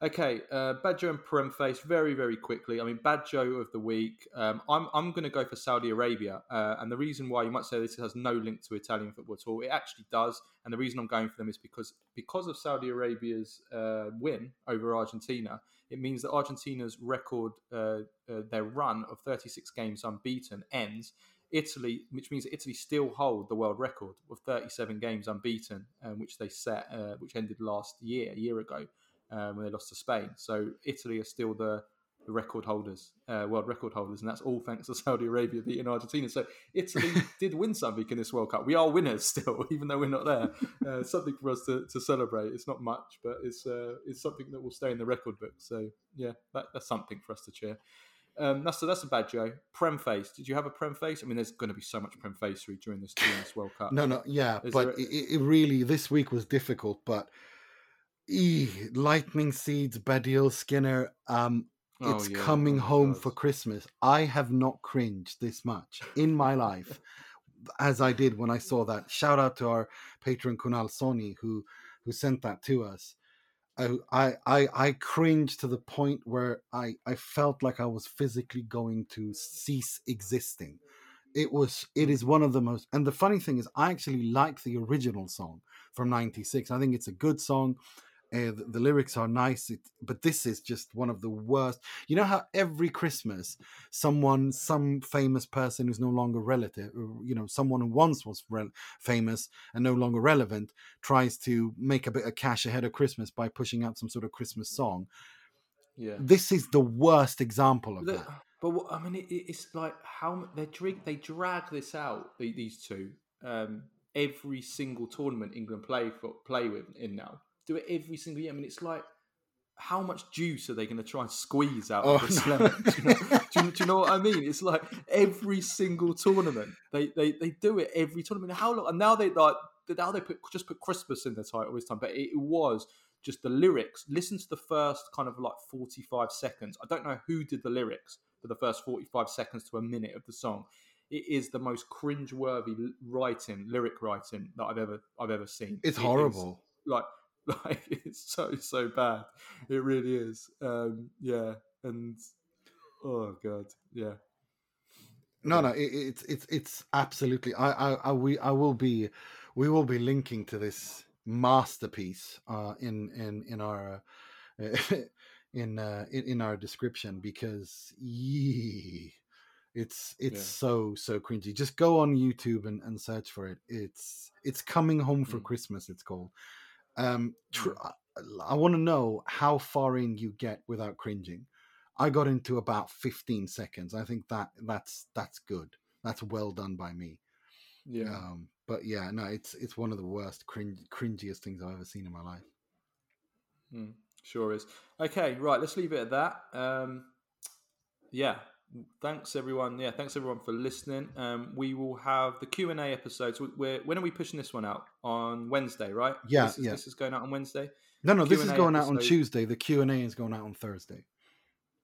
Okay, uh, Baggio and Peremface very, very quickly. I mean, Baggio of the week. Um, I'm I'm going to go for Saudi Arabia. Uh, and the reason why you might say this has no link to Italian football at all, it actually does. And the reason I'm going for them is because because of Saudi Arabia's uh, win over Argentina, it means that Argentina's record, uh, uh, their run of thirty-six games unbeaten ends. Italy, which means that Italy still hold the world record of thirty-seven games unbeaten, um, which they set, uh, which ended last year, a year ago. Um, when they lost to Spain. So Italy are still the, the record holders, uh, world record holders, and that's all thanks to Saudi Arabia beating Argentina. So Italy did win something in this World Cup. We are winners still, even though we're not there. Uh, something for us to, to celebrate. It's not much, but it's uh, it's something that will stay in the record book. So yeah, that, that's something for us to cheer. Um, that's, a, that's a bad joke. Premface. Did you have a Premface? I mean, there's going to be so much Premfacery during this, during this World Cup. No, no, yeah, Is but there... it, it really, this week was difficult, but E Lightning Seeds, Badiol Skinner, um, oh, it's yeah, coming home does. for Christmas. I have not cringed this much in my life as I did when I saw that. Shout out to our patron Kunal Soni who who sent that to us. I I I, I cringed to the point where I, I felt like I was physically going to cease existing. It was. It is one of the most. And the funny thing is, I actually like the original song from ninety-six. I think it's a good song. Uh, the, the lyrics are nice, it, but this is just one of the worst. You know how every Christmas, someone, some famous person who's no longer relative, or, you know, someone who once was re- famous and no longer relevant, tries to make a bit of cash ahead of Christmas by pushing out some sort of Christmas song. Yeah, this is the worst example of the- that. But what, I mean, it, it's like how they drag they drag this out. These two, um, every single tournament England play for play with in now. Do it every single year. I mean, it's like, how much juice are they going to try and squeeze out oh, of this no. lemon? Do you, know, do, you, do you know what I mean? It's like every single tournament. They they, they do it every tournament. How long? And now they like now they put just put Christmas in the title this time. But it, it was just the lyrics. Listen to the first kind of like forty-five seconds. I don't know who did the lyrics for the first forty-five seconds to a minute of the song. It is the most cringeworthy writing, lyric writing that I've ever I've ever seen. It's it horrible. Like. Like it's so so bad, it really is. Um, yeah, and oh god, yeah. No, no, it's it, it's it's absolutely. I, I I we I will be, we will be linking to this masterpiece uh, in in in our uh, in, uh, in in our description because yee, it's it's yeah. so so cringy. Just go on YouTube and, and search for it. It's it's coming home for mm. Christmas. It's called. Um, tr- I want to know how far in you get without cringing. I got into about fifteen seconds. I think that that's that's good. That's well done by me. Yeah. Um, but yeah, no, it's it's one of the worst, cring- cringiest things I've ever seen in my life. Mm, sure is. Okay, right. Let's leave it at that. Um, yeah. Thanks everyone. Yeah, thanks everyone for listening. Um, we will have the Q and A episodes. We're, when are we pushing this one out? On Wednesday, right? Yeah, this is, yeah. This is going out on Wednesday. No, no, Q and A this is going episode. out on Tuesday. The Q and A is going out on Thursday.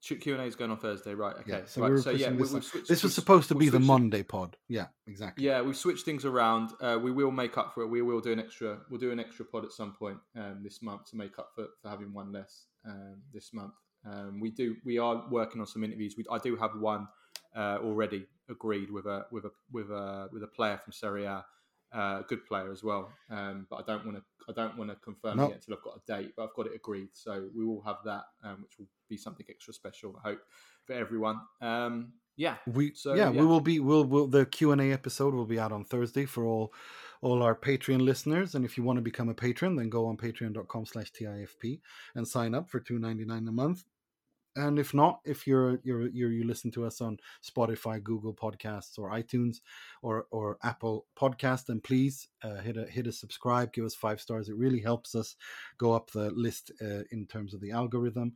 Q and A is going on Thursday, right? Okay. Yeah, so right. We were so yeah, this, we, we've switched, this was supposed to be the Monday pod. Yeah, exactly. Yeah, we've switched things around. Uh, we will make up for it. We will do an extra. We'll do an extra pod at some point um, this month to make up for, for having one less um, this month. Um, we do. We are working on some interviews. We, I do have one uh, already agreed with a with a with a with a player from Serie A, uh, a good player as well. Um, but I don't want to. I don't want to confirm nope. it yet until I've got a date. But I've got it agreed, so we will have that, um, which will be something extra special. I hope for everyone. Um, yeah, we so, yeah, yeah we will be. We'll, we'll the Q and A episode will be out on Thursday for all all our Patreon listeners, and if you want to become a patron, then go on patreon dot com slash T I F P and sign up for two dollars and ninety-nine cents a month. And if not, if you're, you're you're you listen to us on Spotify, Google Podcasts, or iTunes, or or Apple Podcasts, then please uh, hit a hit a subscribe, give us five stars. It really helps us go up the list uh, in terms of the algorithm.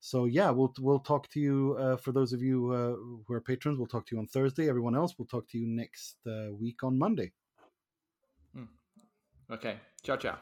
So yeah, we'll we'll talk to you uh, for those of you uh, who are patrons. We'll talk to you on Thursday. Everyone else, we'll talk to you next uh, week on Monday. Okay. Ciao, ciao.